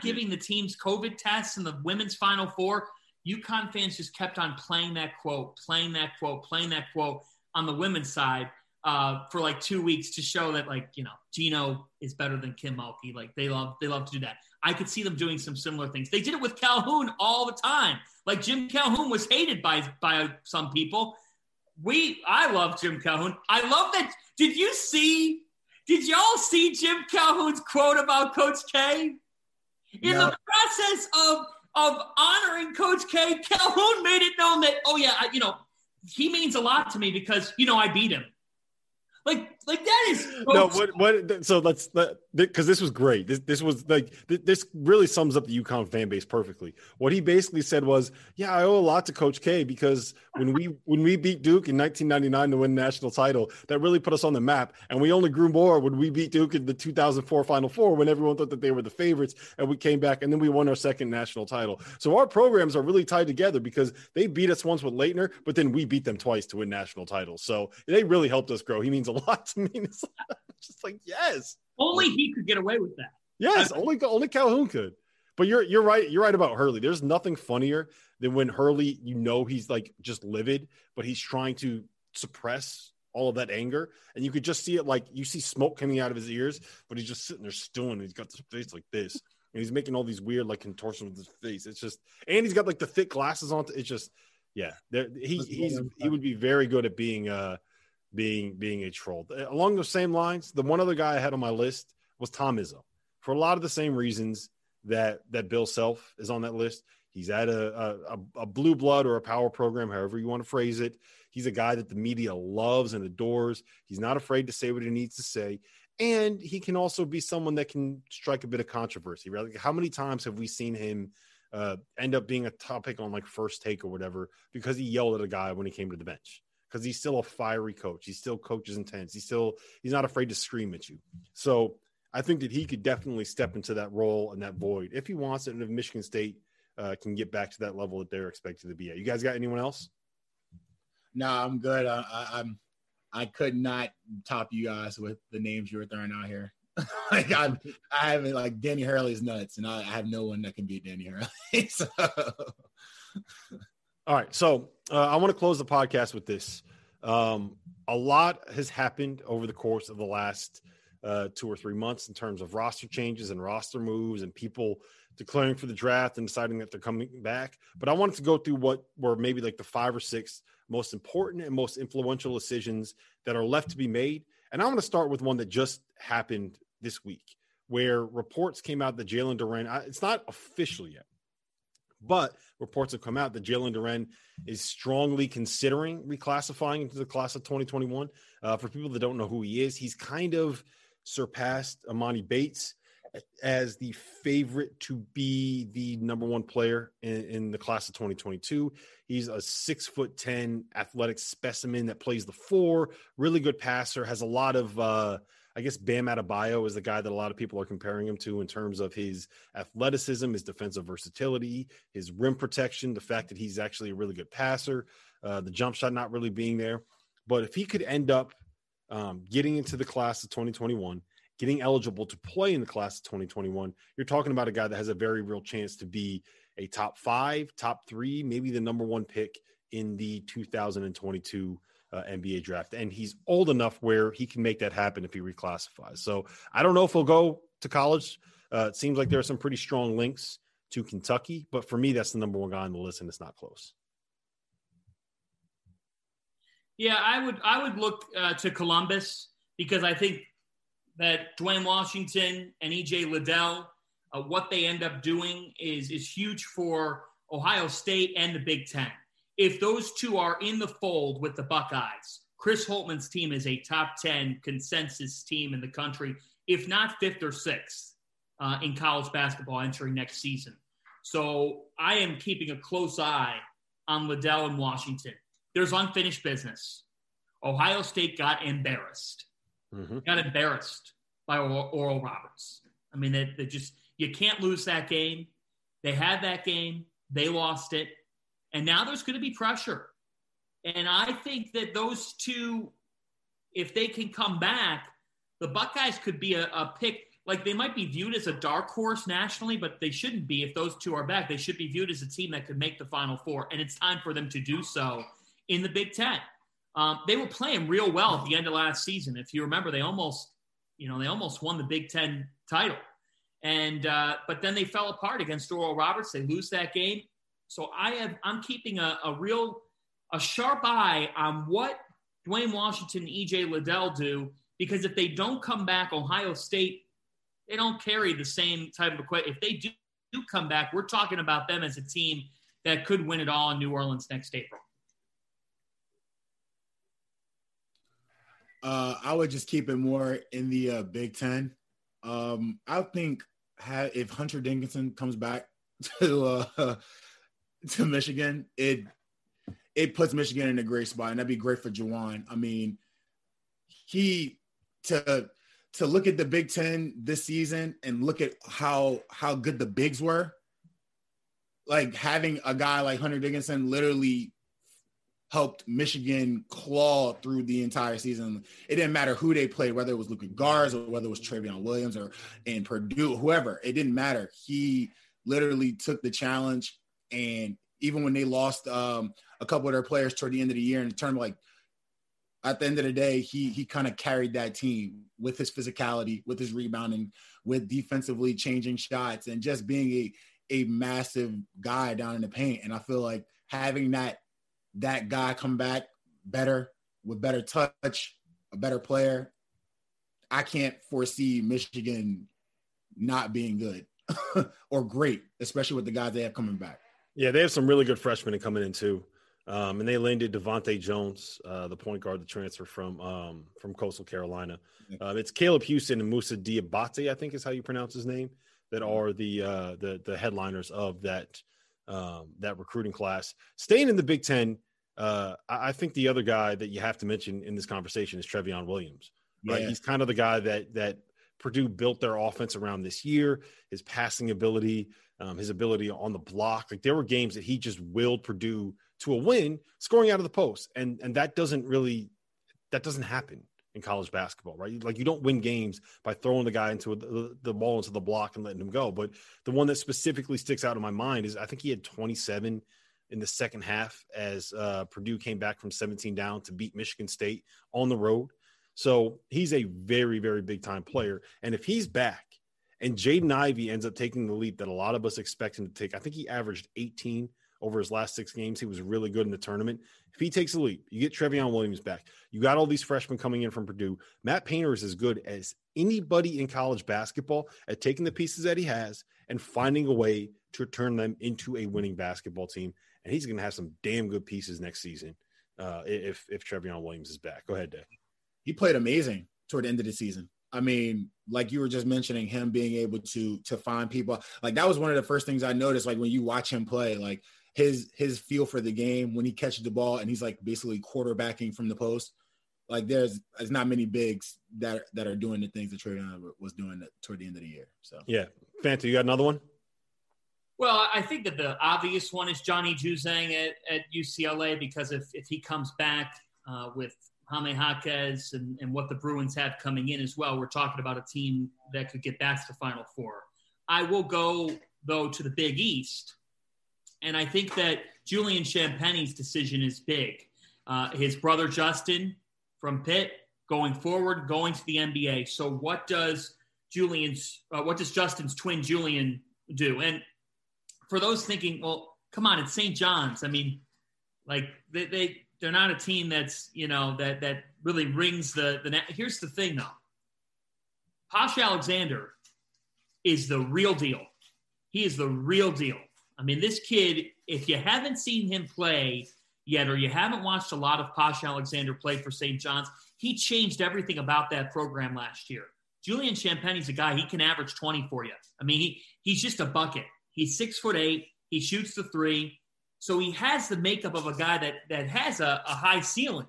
giving the teams COVID tests in the women's Final Four. UConn fans just kept on playing that quote on the women's side for like 2 weeks to show that, like, you know, Gino is better than Kim Mulkey. Like, they love to do that. I could see them doing some similar things. They did it with Calhoun all the time. Like, Jim Calhoun was hated by some people. I love Jim Calhoun. I love that. Did y'all see Jim Calhoun's quote about Coach K? In the process of honoring Coach K, Calhoun made it known that, oh yeah, I, you know, he means a lot to me because, you know, I beat him. Like that is because this was great. This was like, this really sums up the UConn fan base perfectly. What he basically said was, yeah, I owe a lot to Coach K because when we beat Duke in 1999 to win the national title, that really put us on the map. And we only grew more when we beat Duke in the 2004 Final Four, when everyone thought that they were the favorites, and we came back and then we won our second national title. So our programs are really tied together because they beat us once with Leitner, but then we beat them twice to win national titles. So they really helped us grow. He means a lot to me. It's just like, yes, only he could get away with that. Yes, only Calhoun could. But you're right. You're right about Hurley. There's nothing funnier than when Hurley, you know, he's like just livid, but he's trying to suppress all of that anger, and you could just see it. Like, you see smoke coming out of his ears, but he's just sitting there stewing. And he's got this face like this, and he's making all these weird like contortions with his face. It's just, and he's got like the thick glasses on. It's just, yeah. He would be very good at being a troll. Along those same lines, the one other guy I had on my list was Tom Izzo, for a lot of the same reasons that Bill Self is on that list. He's at a blue blood or a power program, however you want to phrase it. He's a guy that the media loves and adores. He's not afraid to say what he needs to say. And he can also be someone that can strike a bit of controversy. Right? Like, how many times have we seen him end up being a topic on like First Take or whatever, because he yelled at a guy when he came to the bench? Because he's still a fiery coach. He still coaches intense. He's not afraid to scream at you. So I think that he could definitely step into that role and that void if he wants it, and if Michigan State can get back to that level that they're expected to be at. You guys got anyone else? No, I'm good. I could not top you guys with the names you were throwing out here. Like, I haven't, like, Danny Hurley's nuts, and I have no one that can beat Danny Hurley. So. All right, so I want to close the podcast with this. A lot has happened over the course of the last 2 or 3 months in terms of roster changes and roster moves and people declaring for the draft and deciding that they're coming back. But I wanted to go through what were maybe like the 5 or 6 most important and most influential decisions that are left to be made. And I'm going to start with one that just happened this week, where reports came out that Jalen Durant – it's not official yet, but reports have come out that Jalen Duren is strongly considering reclassifying into the class of 2021. For people that don't know who he is, he's kind of surpassed Amani Bates as the favorite to be the number one player in the class of 2022. He's a 6'10" athletic specimen that plays the 4, really good passer, has a lot of I guess Bam Adebayo is the guy that a lot of people are comparing him to in terms of his athleticism, his defensive versatility, his rim protection, the fact that he's actually a really good passer, the jump shot not really being there. But if he could end up getting into the class of 2021, getting eligible to play in the class of 2021, you're talking about a guy that has a very real chance to be a top five, top three, maybe the number one pick in the 2022 NBA draft. And he's old enough where he can make that happen if he reclassifies. So I don't know if he'll go to college. It seems like there are some pretty strong links to Kentucky, but for me, that's the number one guy on the list, and it's not close. Yeah, I would look to Columbus, because I think that Dwayne Washington and E.J. Liddell, what they end up doing is huge for Ohio State and the Big Ten. If those two are in the fold with the Buckeyes, Chris Holtman's team is a top 10 consensus team in the country, if not fifth or sixth in college basketball entering next season. So I am keeping a close eye on Liddell and Washington. There's unfinished business. Ohio State got embarrassed. Mm-hmm. Got embarrassed by Oral Roberts. I mean, they just, you can't lose that game. They had that game. They lost it. And now there's going to be pressure. And I think that those two, if they can come back, the Buckeyes could be a pick. Like, they might be viewed as a dark horse nationally, but they shouldn't be if those two are back. They should be viewed as a team that could make the Final Four. And it's time for them to do so. In the Big Ten, they were playing real well at the end of last season. If you remember, they almost won the Big Ten title, and but then they fell apart against Oral Roberts. They lose that game, so I'm keeping a sharp eye on what Dwayne Washington and E.J. Liddell do, because if they don't come back, Ohio State, they don't carry the same type of equipment. If they do come back, we're talking about them as a team that could win it all in New Orleans next April. I would just keep it more in the Big Ten. I think if Hunter Dickinson comes back to Michigan, it puts Michigan in a great spot, and that'd be great for Juwan. I mean, he to look at the Big Ten this season and look at how good the bigs were. Like, having a guy like Hunter Dickinson literally helped Michigan claw through the entire season. It didn't matter who they played, whether it was Luka Garza or whether it was Trevion Williams or and Purdue, whoever. It didn't matter. He literally took the challenge, and even when they lost a couple of their players toward the end of the year in the tournament, like, at the end of the day, he kind of carried that team with his physicality, with his rebounding, with defensively changing shots, and just being a massive guy down in the paint. And I feel like having that guy come back better, with better touch, a better player, I can't foresee Michigan not being good or great, especially with the guys they have coming back. Yeah, they have some really good freshmen coming in too. And they landed Devontae Jones, the point guard, the transfer from Coastal Carolina. It's Caleb Houston and Musa Diabate, I think is how you pronounce his name, that are the headliners of that recruiting class. Staying in the Big Ten, I think the other guy that you have to mention in this conversation is Trevion Williams, right? Yeah. He's kind of the guy that Purdue built their offense around this year, his passing ability, his ability on the block. Like, there were games that he just willed Purdue to a win, scoring out of the post. And that doesn't happen in college basketball, right? Like, you don't win games by throwing the guy into the ball into the block and letting him go. But the one that specifically sticks out in my mind is, I think he had 27 in the second half as Purdue came back from 17 down to beat Michigan State on the road. So he's a very, very big time player. And if he's back and Jaden Ivey ends up taking the leap that a lot of us expect him to take, I think he averaged 18 over his last 6 games. He was really good in the tournament. If he takes a leap, you get Trevion Williams back. You got all these freshmen coming in from Purdue. Matt Painter is as good as anybody in college basketball at taking the pieces that he has and finding a way to turn them into a winning basketball team. And he's going to have some damn good pieces next season if Trevion Williams is back. Go ahead, Dave. He played amazing toward the end of the season. I mean, like you were just mentioning, him being able to find people. Like, that was one of the first things I noticed, like, when you watch him play, like, his feel for the game when he catches the ball and he's like basically quarterbacking from the post. like there's not many bigs that are doing the things that Trey Young was doing toward the end of the year. So yeah, Fanta, you got another one? Well, I think that the obvious one is Johnny Juzang at UCLA, because if he comes back with Jaime Jaquez and what the Bruins have coming in as well, we're talking about a team that could get back to the Final Four. I will go, though, to the Big East, and I think that Julian Champagne's decision is big. His brother Justin from Pitt going forward, going to the NBA. So what does Justin's twin Julian do? And for those thinking, well, come on, it's St. John's. I mean, like they're not a team that's, you know, that really rings the here's the thing, though. Posh Alexander is the real deal. He is the real deal. I mean, this kid, if you haven't seen him play yet, or you haven't watched a lot of Posh Alexander play for St. John's, he changed everything about that program last year. Julian Champagne's a guy, he can average 20 for you. I mean, he's just a bucket. He's 6'8". He shoots the three. So he has the makeup of a guy that has a high ceiling.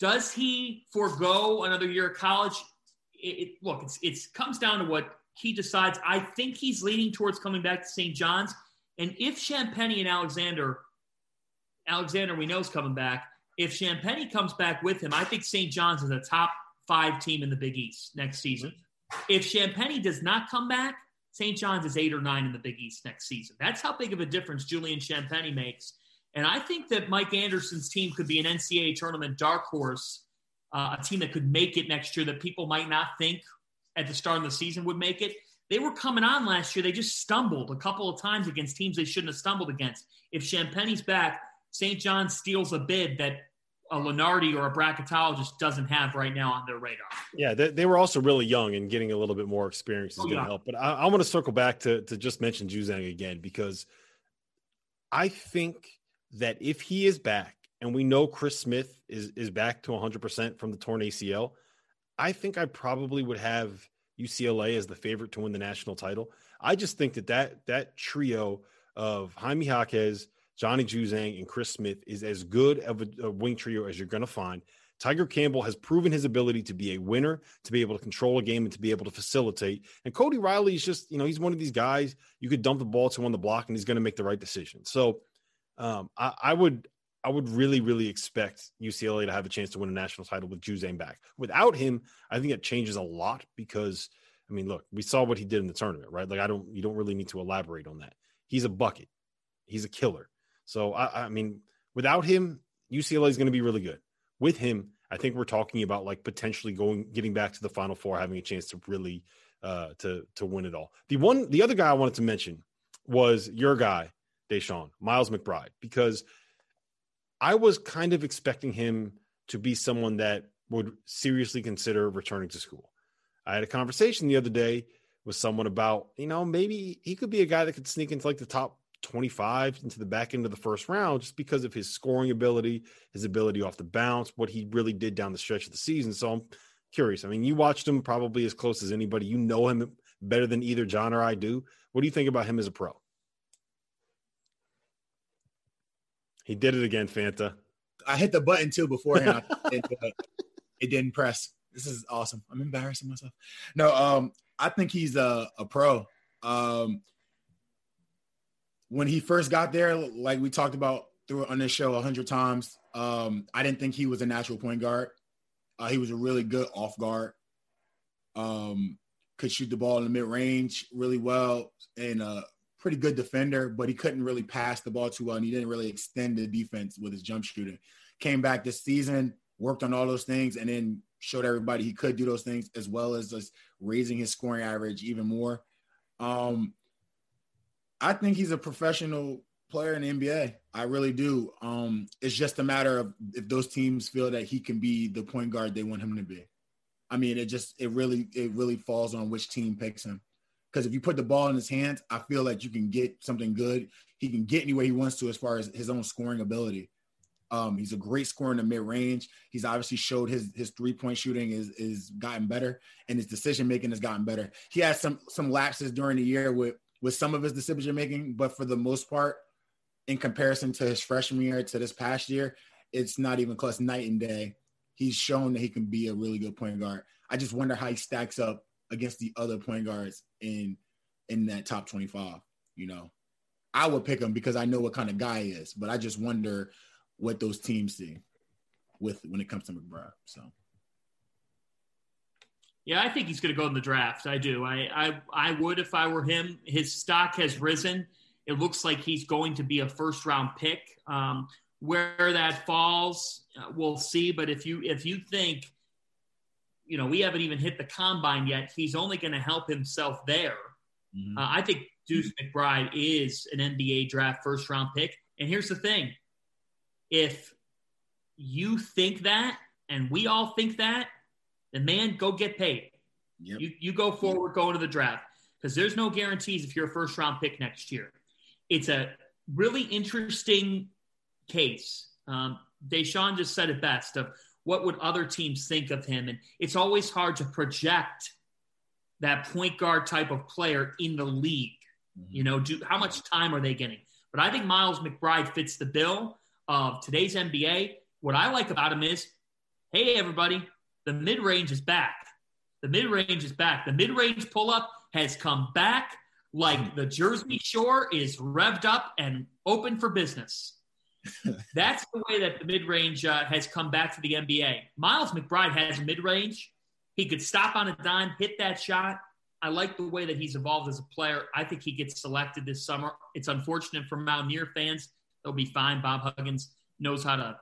Does he forego another year of college? It comes down to what he decides. I think he's leaning towards coming back to St. John's. And if Champagne and Alexander we know is coming back, if Champagne comes back with him, I think St. John's is a top 5 team in the Big East next season. If Champagne does not come back, St. John's is 8 or 9 in the Big East next season. That's how big of a difference Julian Champagne makes. And I think that Mike Anderson's team could be an NCAA tournament dark horse, a team that could make it next year that people might not think at the start of the season would make it. They were coming on last year. They just stumbled a couple of times against teams they shouldn't have stumbled against. If Champagne's back, St. John steals a bid that a Lunardi or a bracketologist doesn't have right now on their radar. Yeah, they were also really young, and getting a little bit more experience is going to help. But I want to circle back to just mention Juzang again, because I think that if he is back, and we know Chris Smith is back to 100% from the torn ACL, I think I probably would have UCLA as the favorite to win the national title. I just think that trio of Jaime Jaquez, Johnny Juzang, and Chris Smith is as good of a wing trio as you're going to find. Tiger Campbell has proven his ability to be a winner, to be able to control a game, and to be able to facilitate. And Cody Riley is just, you know, he's one of these guys you could dump the ball to on the block and he's going to make the right decision. So I would really, really expect UCLA to have a chance to win a national title with Juzang back. Without him, I think it changes a lot, because, I mean, look, we saw what he did in the tournament, right? Like, you don't really need to elaborate on that. He's a bucket. He's a killer. So, I mean, without him, UCLA is going to be really good. With him, I think we're talking about, like, potentially getting back to the Final Four, having a chance to really to win it all. The other guy I wanted to mention was your guy, Deshaun, Miles McBride, because I was kind of expecting him to be someone that would seriously consider returning to school. I had a conversation the other day with someone about, you know, maybe he could be a guy that could sneak into, like, the top 25 into the back end of the first round, just because of his scoring ability, his ability off the bounce, what he really did down the stretch of the season. So I'm curious. I mean, you watched him probably as close as anybody. You know him better than either John or I do. What do you think about him as a pro? He did it again, Fanta. I hit the button too beforehand. It didn't press. This is awesome. I'm embarrassing myself. No, I think he's a pro. When he first got there, like we talked about through on this show 100 times, I didn't think he was a natural point guard. He was a really good off guard. Could shoot the ball in the mid-range really well, and a pretty good defender, but he couldn't really pass the ball too well, and he didn't really extend the defense with his jump shooting. Came back this season, worked on all those things, and then showed everybody he could do those things, as well as just raising his scoring average even more. I think he's a professional player in the NBA. I really do. It's just a matter of if those teams feel that he can be the point guard they want him to be. I mean, it really falls on which team picks him. Because if you put the ball in his hands, I feel like you can get something good. He can get anywhere he wants to as far as his own scoring ability. He's a great scorer in the mid-range. He's obviously showed his three-point shooting is gotten better, and his decision-making has gotten better. He had some lapses during the year with some of his decision-making, but for the most part, in comparison to his freshman year to this past year, it's not even close, night and day. he's shown that he can be a really good point guard. I just wonder how he stacks up against the other point guards in that top 25, you know. I would pick him because I know what kind of guy he is, but I just wonder what those teams see with when it comes to McBride. So, yeah, I think he's going to go in the draft. I do. I would if I were him. His stock has risen. It looks like he's going to be a first-round pick. Where that falls, we'll see. But if you think, you know, we haven't even hit the combine yet, he's only going to help himself there. Mm-hmm. I think Deuce McBride is an NBA draft first-round pick. And here's the thing. If you think that, and we all think that, then, man, go get paid. Yep. You go forward, go into the draft. Because there's no guarantees if you're a first-round pick next year. It's a really interesting case. Deshaun just said it best of what would other teams think of him. And it's always hard to project that point guard type of player in the league. You know, how much time are they getting? But I think Miles McBride fits the bill of today's NBA. What I like about him is, hey, everybody, the mid-range is back. The mid-range is back. The mid-range pull-up has come back like the Jersey Shore is revved up and open for business. That's the way that the mid-range has come back to the NBA. Miles McBride has a mid-range. He could stop on a dime, hit that shot. I like the way that he's evolved as a player. I think he gets selected this summer. It's unfortunate for Mountaineer fans. They'll be fine. Bob Huggins knows how to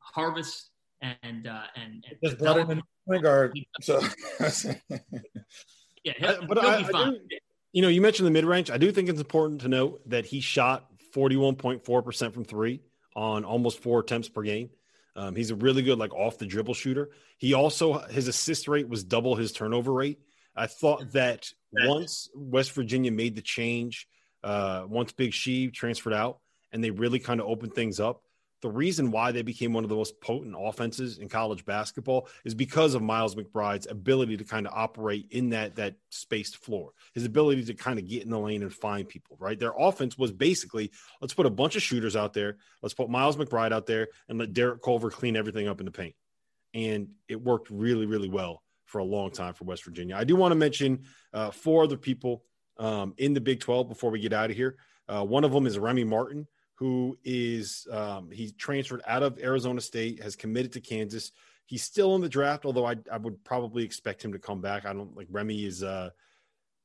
harvest and just brought in a point guard. So. Yeah, he'll be fine. You know, you mentioned the mid range. I do think it's important to note that he shot 41.4% from three on almost 4 attempts per game. He's a really good like off the dribble shooter. He also his assist rate was double his turnover rate. I thought that once West Virginia made the change, once Big She transferred out and they really kind of opened things up, the reason why they became one of the most potent offenses in college basketball is because of Miles McBride's ability to kind of operate in that spaced floor, his ability to kind of get in the lane and find people, right? Their offense was basically, let's put a bunch of shooters out there. Let's put Miles McBride out there and let Derek Culver clean everything up in the paint. And it worked really, really well for a long time for West Virginia. I do want to mention 4 other people in the Big 12 before we get out of here. One of them is Remy Martin, who is he transferred out of Arizona State, has committed to Kansas. He's still in the draft, although I would probably expect him to come back. I don't like Remy is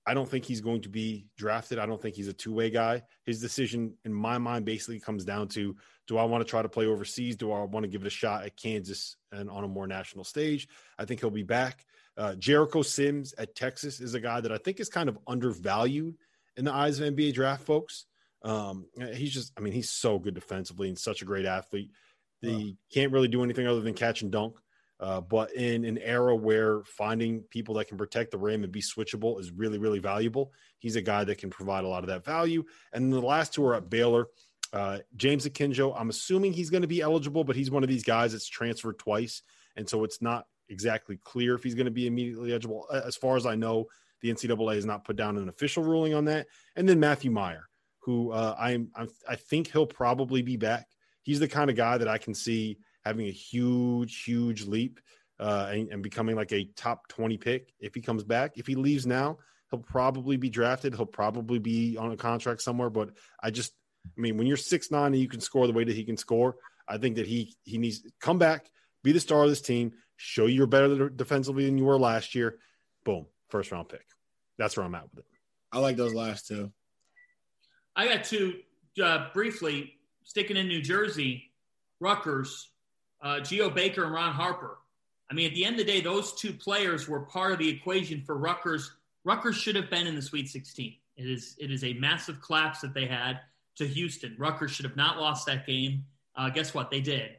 I don't think he's going to be drafted. I don't think he's a two-way guy. His decision, in my mind, basically comes down to, do I want to try to play overseas? Do I want to give it a shot at Kansas and on a more national stage? I think he'll be back. Jericho Sims at Texas is a guy that I think is kind of undervalued in the eyes of NBA draft folks. He's so good defensively and such a great athlete. He can't really do anything other than catch and dunk. But in an era where finding people that can protect the rim and be switchable is really, really valuable, he's a guy that can provide a lot of that value. And the last 2 are at Baylor. James Akinjo, I'm assuming he's going to be eligible, but he's one of these guys that's transferred twice, and so it's not exactly clear if he's going to be immediately eligible. As far as I know, the NCAA has not put down an official ruling on that. And then Matthew Meyer, who I think he'll probably be back. He's the kind of guy that I can see – having a huge, huge leap and becoming like a top 20 pick if he comes back. If he leaves now, he'll probably be drafted. He'll probably be on a contract somewhere. But when you're 6'9" and you can score the way that he can score, I think that he needs to come back, be the star of this team, show you're better defensively than you were last year. Boom, first-round pick. That's where I'm at with it. I like those last 2. I got 2 briefly sticking in New Jersey, Rutgers, Geo Baker and Ron Harper. I mean, at the end of the day, those 2 players were part of the equation for Rutgers. Rutgers should have been in the Sweet 16. It is a massive collapse that they had to Houston. Rutgers should have not lost that game. Guess what? They did.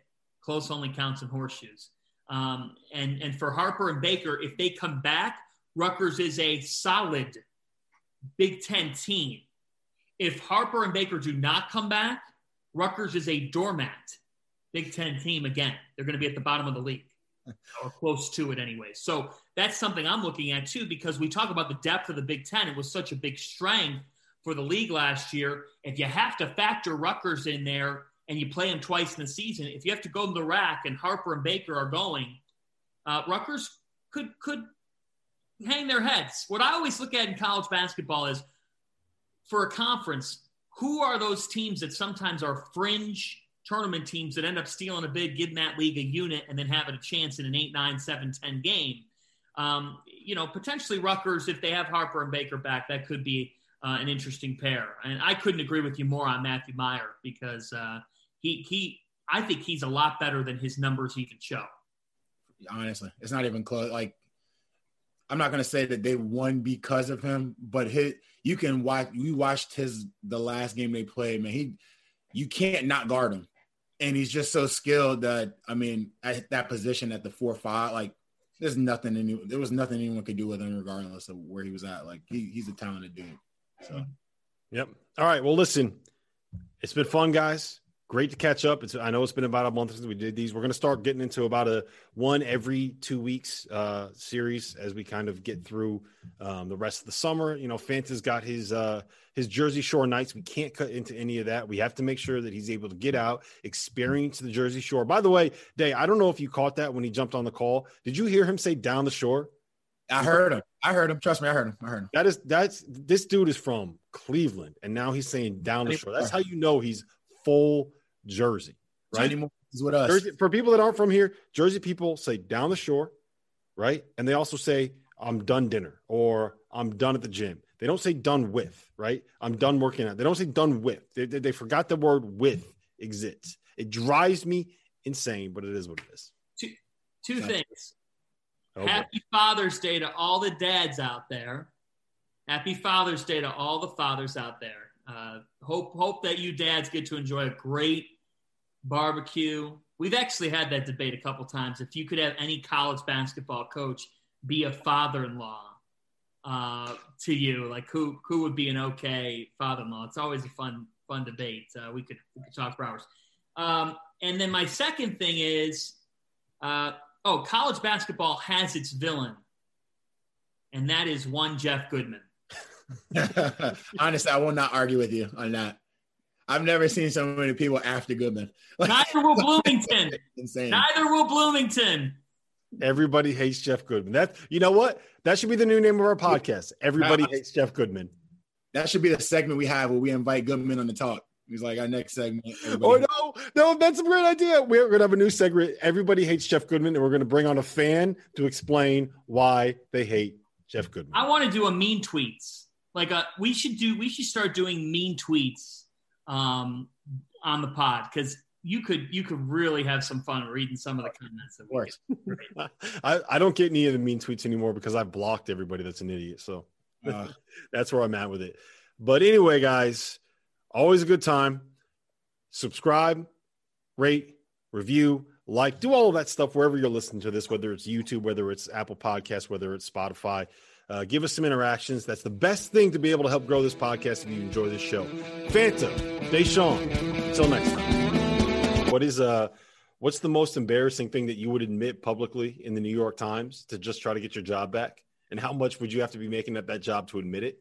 Close only counts in horseshoes. And for Harper and Baker, if they come back, Rutgers is a solid Big Ten team. If Harper and Baker do not come back, Rutgers is a doormat Big Ten team again. They're going to be at the bottom of the league or close to it anyway. So that's something I'm looking at too, because we talk about the depth of the Big Ten. It was such a big strength for the league last year. If you have to factor Rutgers in there, and you play them twice in the season, if you have to go to the rack and Harper and Baker are going, Rutgers could hang their heads. What I always look at in college basketball is, for a conference, who are those teams that sometimes are fringe tournament teams that end up stealing a bid, giving that league a unit, and then having a chance in an 8, 9, 7, 10 game? Potentially Rutgers, if they have Harper and Baker back, that could be an interesting pair. And I couldn't agree with you more on Matthew Meyer, because I think he's a lot better than his numbers even show. Honestly, it's not even close. Like, I'm not going to say that they won because of him, but we watched the last game they played, man. You can't not guard him. And he's just so skilled that, I mean, at that position at the 4-5, like, there was nothing anyone could do with him regardless of where he was at. Like, he's a talented dude. So, yep. All right. Well, listen, it's been fun, guys. Great to catch up. I know it's been about a month since we did these. We're going to start getting into about a one every 2 weeks series as we kind of get through the rest of the summer. You know, Fanta's got his Jersey Shore nights. We can't cut into any of that. We have to make sure that he's able to get out, experience the Jersey Shore. By the way, Day, I don't know if you caught that when he jumped on the call. Did you hear him say down the shore? I heard him. Trust me, I heard him. This dude is from Cleveland, and now he's saying down the shore. That's how you know he's full Jersey, right? He's with us. Jersey, for people that aren't from here, Jersey people say down the shore, right? And they also say, I'm done dinner, or I'm done at the gym. They don't say done with, right? I'm done working out. They don't say done with. They forgot the word with exists. It drives me insane, but it is what it is. Two things. Okay. Happy Father's Day to all the dads out there. Happy Father's Day to all the fathers out there. Hope that you dads get to enjoy a great barbecue. We've actually had that debate a couple times. If you could have any college basketball coach be a father-in-law to you, like who would be an okay father-in-law? It's always a fun debate. We could talk for hours. And then my second thing is, college basketball has its villain, and that is one Jeff Goodman. Honestly, I will not argue with you on that. I've never seen so many people after Goodman. Neither will Bloomington. Everybody hates Jeff Goodman. You know what? That should be the new name of our podcast. Everybody hates Jeff Goodman. That should be the segment we have where we invite Goodman on the talk. He's like, our next segment. No, that's a great idea. We're going to have a new segment. Everybody hates Jeff Goodman, and we're going to bring on a fan to explain why they hate Jeff Goodman. I want to do a mean tweets. We should start doing mean tweets on the pod, because you could really have some fun reading some of the comments. Of course, I don't get any of the mean tweets anymore because I've blocked everybody that's an idiot. So that's where I'm at with it. But anyway, guys, always a good time. Subscribe, rate, review, like, do all of that stuff wherever you're listening to this, whether it's YouTube, whether it's Apple Podcasts, whether it's Spotify. Give us some interactions. That's the best thing to be able to help grow this podcast if you enjoy this show. Fanta, Deshaun, until next time. What's the most embarrassing thing that you would admit publicly in the New York Times to just try to get your job back? And how much would you have to be making at that job to admit it?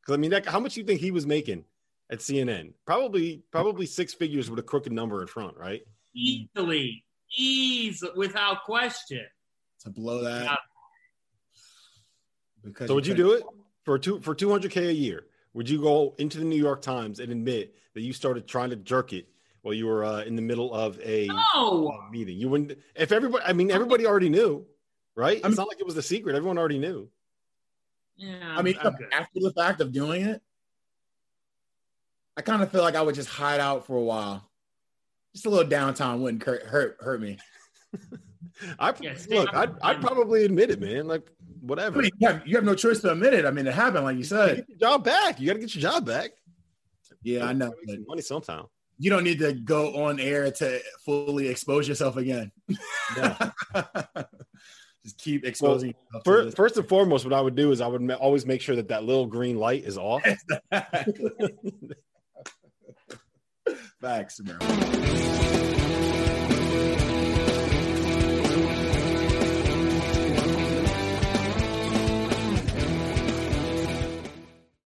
Because, I mean, how much do you think he was making at CNN? Probably six figures with a crooked number in front, right? Easily, without question. To blow that. So would you do it for $200K a year? Would you go into the New York Times and admit that you started trying to jerk it while you were in the middle of a meeting? You wouldn't, if everybody. I mean, everybody already knew, right? It's not like it was a secret. Everyone already knew. Yeah, after the fact of doing it, I kind of feel like I would just hide out for a while. Just a little downtime wouldn't hurt me. I'd probably admit it, man. Like, whatever. You have no choice to admit it. I mean, it happened, like you said. Get your job back. You got to get your job back. Yeah, I know. Make some money sometime. You don't need to go on air to fully expose yourself again. Yeah. Just keep exposing yourself. First and foremost, what I would do is I would always make sure that little green light is off. Exactly. Facts, bro.